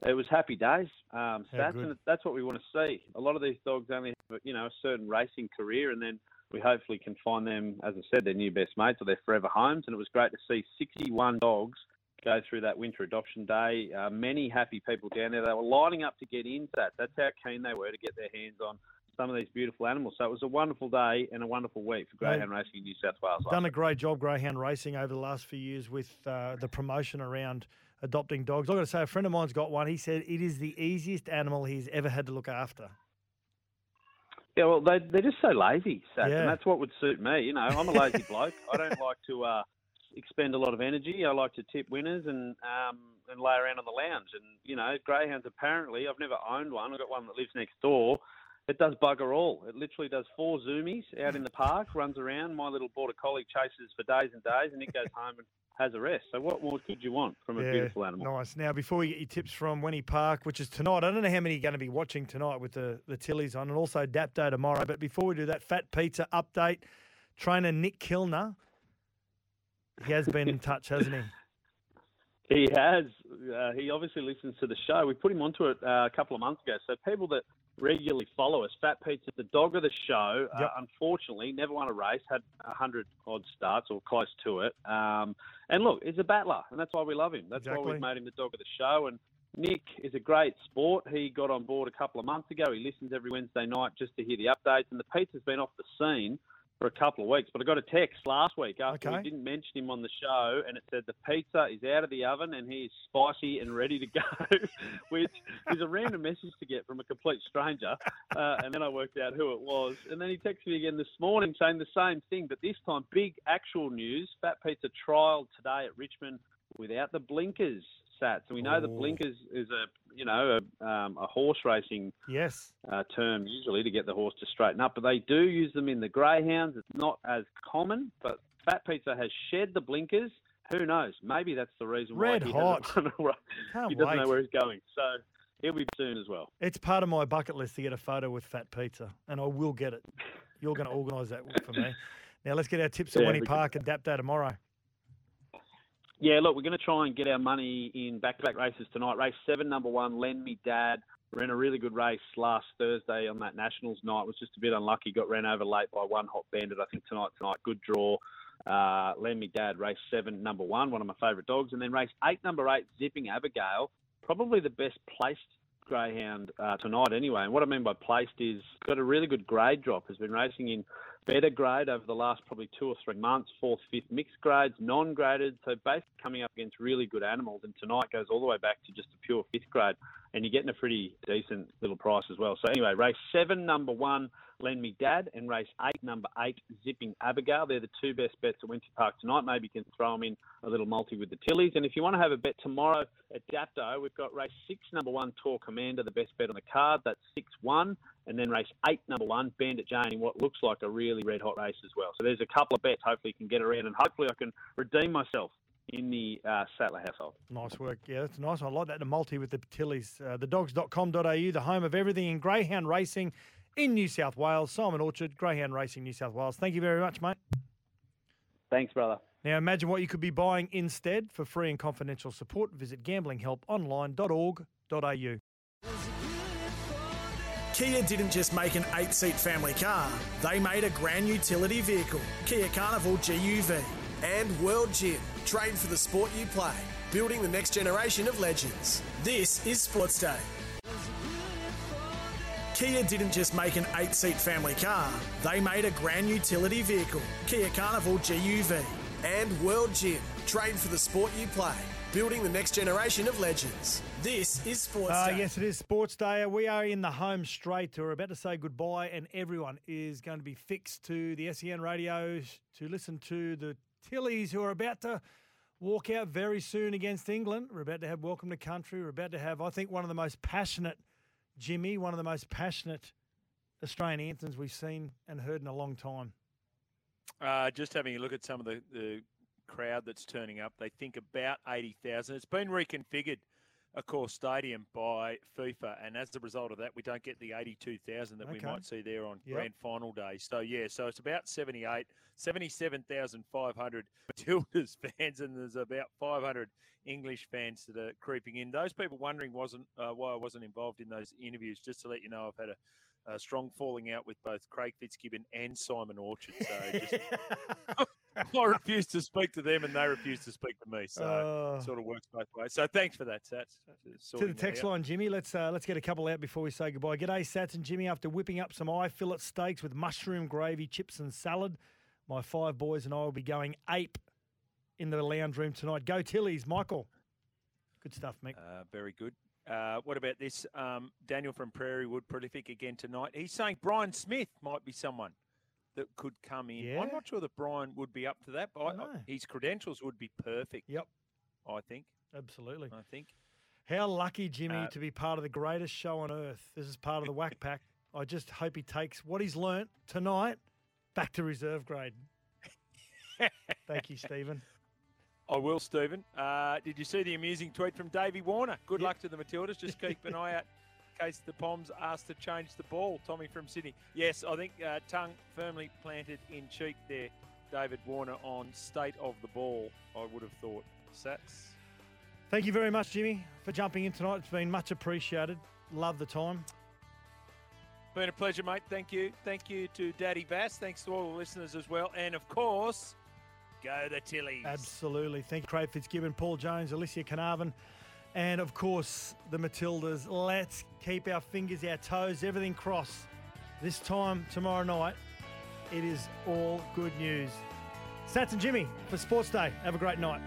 it was happy days. Sats, and that's what we want to see. A lot of these dogs only have a certain racing career, and then we hopefully can find them, as I said, their new best mates or their forever homes. And it was great to see 61 dogs go through that winter adoption day. Many happy people down there. They were lining up to get in. That's how keen they were to get their hands on some of these beautiful animals. So it was a wonderful day and a wonderful week for greyhound racing in New South Wales. Done a great job, greyhound racing, over the last few years with the promotion around adopting dogs. I've got to say, a friend of mine's got one. He said it is the easiest animal he's ever had to look after. Yeah, well, they're just so lazy, Seth, and that's what would suit me. You know, I'm a lazy bloke. I don't like to expend a lot of energy. I like to tip winners and lay around on the lounge. And, you know, greyhounds, apparently, I've never owned one. I've got one that lives next door. It does bugger all. It literally does four zoomies out in the park, runs around. My little border collie chases for days and days, and it goes home and has a rest. So what more could you want from a beautiful animal? Nice. Now, before we get your tips from Wenny Park, which is tonight, I don't know how many are going to be watching tonight with the Tillies on, and also Dapto tomorrow. But before we do that, Fat Pizza update. Trainer Nick Kilner, he has been in touch, hasn't he? He has. He obviously listens to the show. We put him onto it a couple of months ago. So people that regularly follow us, Fat Pizza, the dog of the show, unfortunately, never won a race, had 100-odd starts or close to it. And look, he's a battler, and that's why we love him. That's why we've made him the dog of the show. And Nick is a great sport. He got on board a couple of months ago. He listens every Wednesday night just to hear the updates. And the pizza's been off the scene for a couple of weeks. But I got a text last week after we didn't mention him on the show, and it said the pizza is out of the oven and he is spicy and ready to go, which is a random message to get from a complete stranger. And then I worked out who it was. And then he texted me again this morning saying the same thing, but this time big actual news. Fat Pizza trialled today at Richmond without the blinkers, Sats. And we know the blinkers is a horse racing term usually to get the horse to straighten up, but they do use them in the greyhounds. It's not as common, but Fat Pizza has shed the blinkers. Who knows? Maybe that's the reason why he doesn't know where he's going. So he'll be soon as well. It's part of my bucket list to get a photo with Fat Pizza, and I will get it. You're going to organise that for me. Now let's get our tips at Winnie Park and Dapto tomorrow. Yeah, look, we're going to try and get our money in back-to-back races tonight. Race 7, number 1, Lend Me Dad. Ran a really good race last Thursday on that Nationals night. Was just a bit unlucky. Got ran over late by One Hot Bandit, I think, tonight. Good draw. Lend Me Dad, race 7, number 1, one of my favourite dogs. And then race 8, number 8, Zipping Abigail. Probably the best placed greyhound tonight anyway. And what I mean by placed is got a really good grade drop. Has been racing in better grade over the last probably 2 or 3 months, 4th, 5th mixed grades, non-graded. So basically coming up against really good animals, and tonight goes all the way back to just a pure 5th grade, and you're getting a pretty decent little price as well. So anyway, race 7, number 1, Lend Me Dad, and race 8, number 8, Zipping Abigail. They're the two best bets at Winter Park tonight. Maybe you can throw them in a little multi with the Tillies. And if you want to have a bet tomorrow at Dapto, we've got race 6, number 1, Tor Commander, the best bet on the card. That's 6-1. And then race 8, number 1, Bandit Jane, in what looks like a really red-hot race as well. So there's a couple of bets. Hopefully you can get around, and hopefully I can redeem myself in the Sattler household. Nice work. Yeah, that's a nice one. I like that, the multi with the Tillies. Thedogs.com.au, the home of everything in greyhound racing in New South Wales. Simon Orchard, Greyhound Racing New South Wales. Thank you very much, mate. Thanks, brother. Now imagine what you could be buying instead. For free and confidential support, visit gamblinghelponline.org.au. Kia didn't just make an 8-seat family car. They made a grand utility vehicle, Kia Carnival GUV. And World Gym, train for the sport you play, building the next generation of legends. This is Sports Day. Kia didn't just make an 8-seat family car. They made a grand utility vehicle, Kia Carnival GUV. And World Gym, train for the sport you play, building the next generation of legends. This is Sports Day. Yes, it is Sports Day. We are in the home straight. We're about to say goodbye, and everyone is going to be fixed to the SEN radios to listen to the Tillies, who are about to walk out very soon against England. We're about to have Welcome to Country. We're about to have, I think, one of the most passionate, Jimmy, one of the most passionate Australian anthems we've seen and heard in a long time. Just having a look at some of the crowd that's turning up. They think about 80,000. It's been reconfigured, of course, stadium by FIFA, and as a result of that, we don't get the 82,000 that we might see there on grand final day. So so it's about 77,500 Matildas fans, and there's about 500 English fans that are creeping in. Those people wondering why I wasn't involved in those interviews, just to let you know, I've had a strong falling out with both Craig Fitzgibbon and Simon Orchard. So just I refused to speak to them and they refused to speak to me. So it sort of works both ways. So thanks for that, Sats. To the text line, Jimmy. Let's get a couple out before we say goodbye. G'day, Sats and Jimmy. After whipping up some eye fillet steaks with mushroom gravy, chips and salad, my five boys and I will be going ape in the lounge room tonight. Go Tillies, Michael. Good stuff, Mick. Very good. What about this? Daniel from Prairie Wood, prolific again tonight. He's saying Brian Smith might be someone that could come in. Yeah. I'm not sure that Brian would be up to that, but his credentials would be perfect. Yep. I think. Absolutely. I think. How lucky, Jimmy, to be part of the greatest show on earth. This is part of the Whack Pack. I just hope he takes what he's learnt tonight back to reserve grade. Thank you, Stephen. I will, Stephen. Did you see the amusing tweet from Davey Warner? Good luck to the Matildas. Just keep an eye out in case the Poms ask to change the ball. Tommy from Sydney. Yes, I think tongue firmly planted in cheek there, David Warner, on state of the ball, I would have thought. Sats. Thank you very much, Jimmy, for jumping in tonight. It's been much appreciated. Love the time. Been a pleasure, mate. Thank you. Thank you to Daddy Bass. Thanks to all the listeners as well. And, of course... Go the Tillies. Absolutely. Thank you, Craig Fitzgibbon, Paul Jones, Alicia Carnavas, and, of course, the Matildas. Let's keep our fingers, our toes, everything crossed. This time tomorrow night, it is all good news. Sats and Jimmy for Sports Day. Have a great night.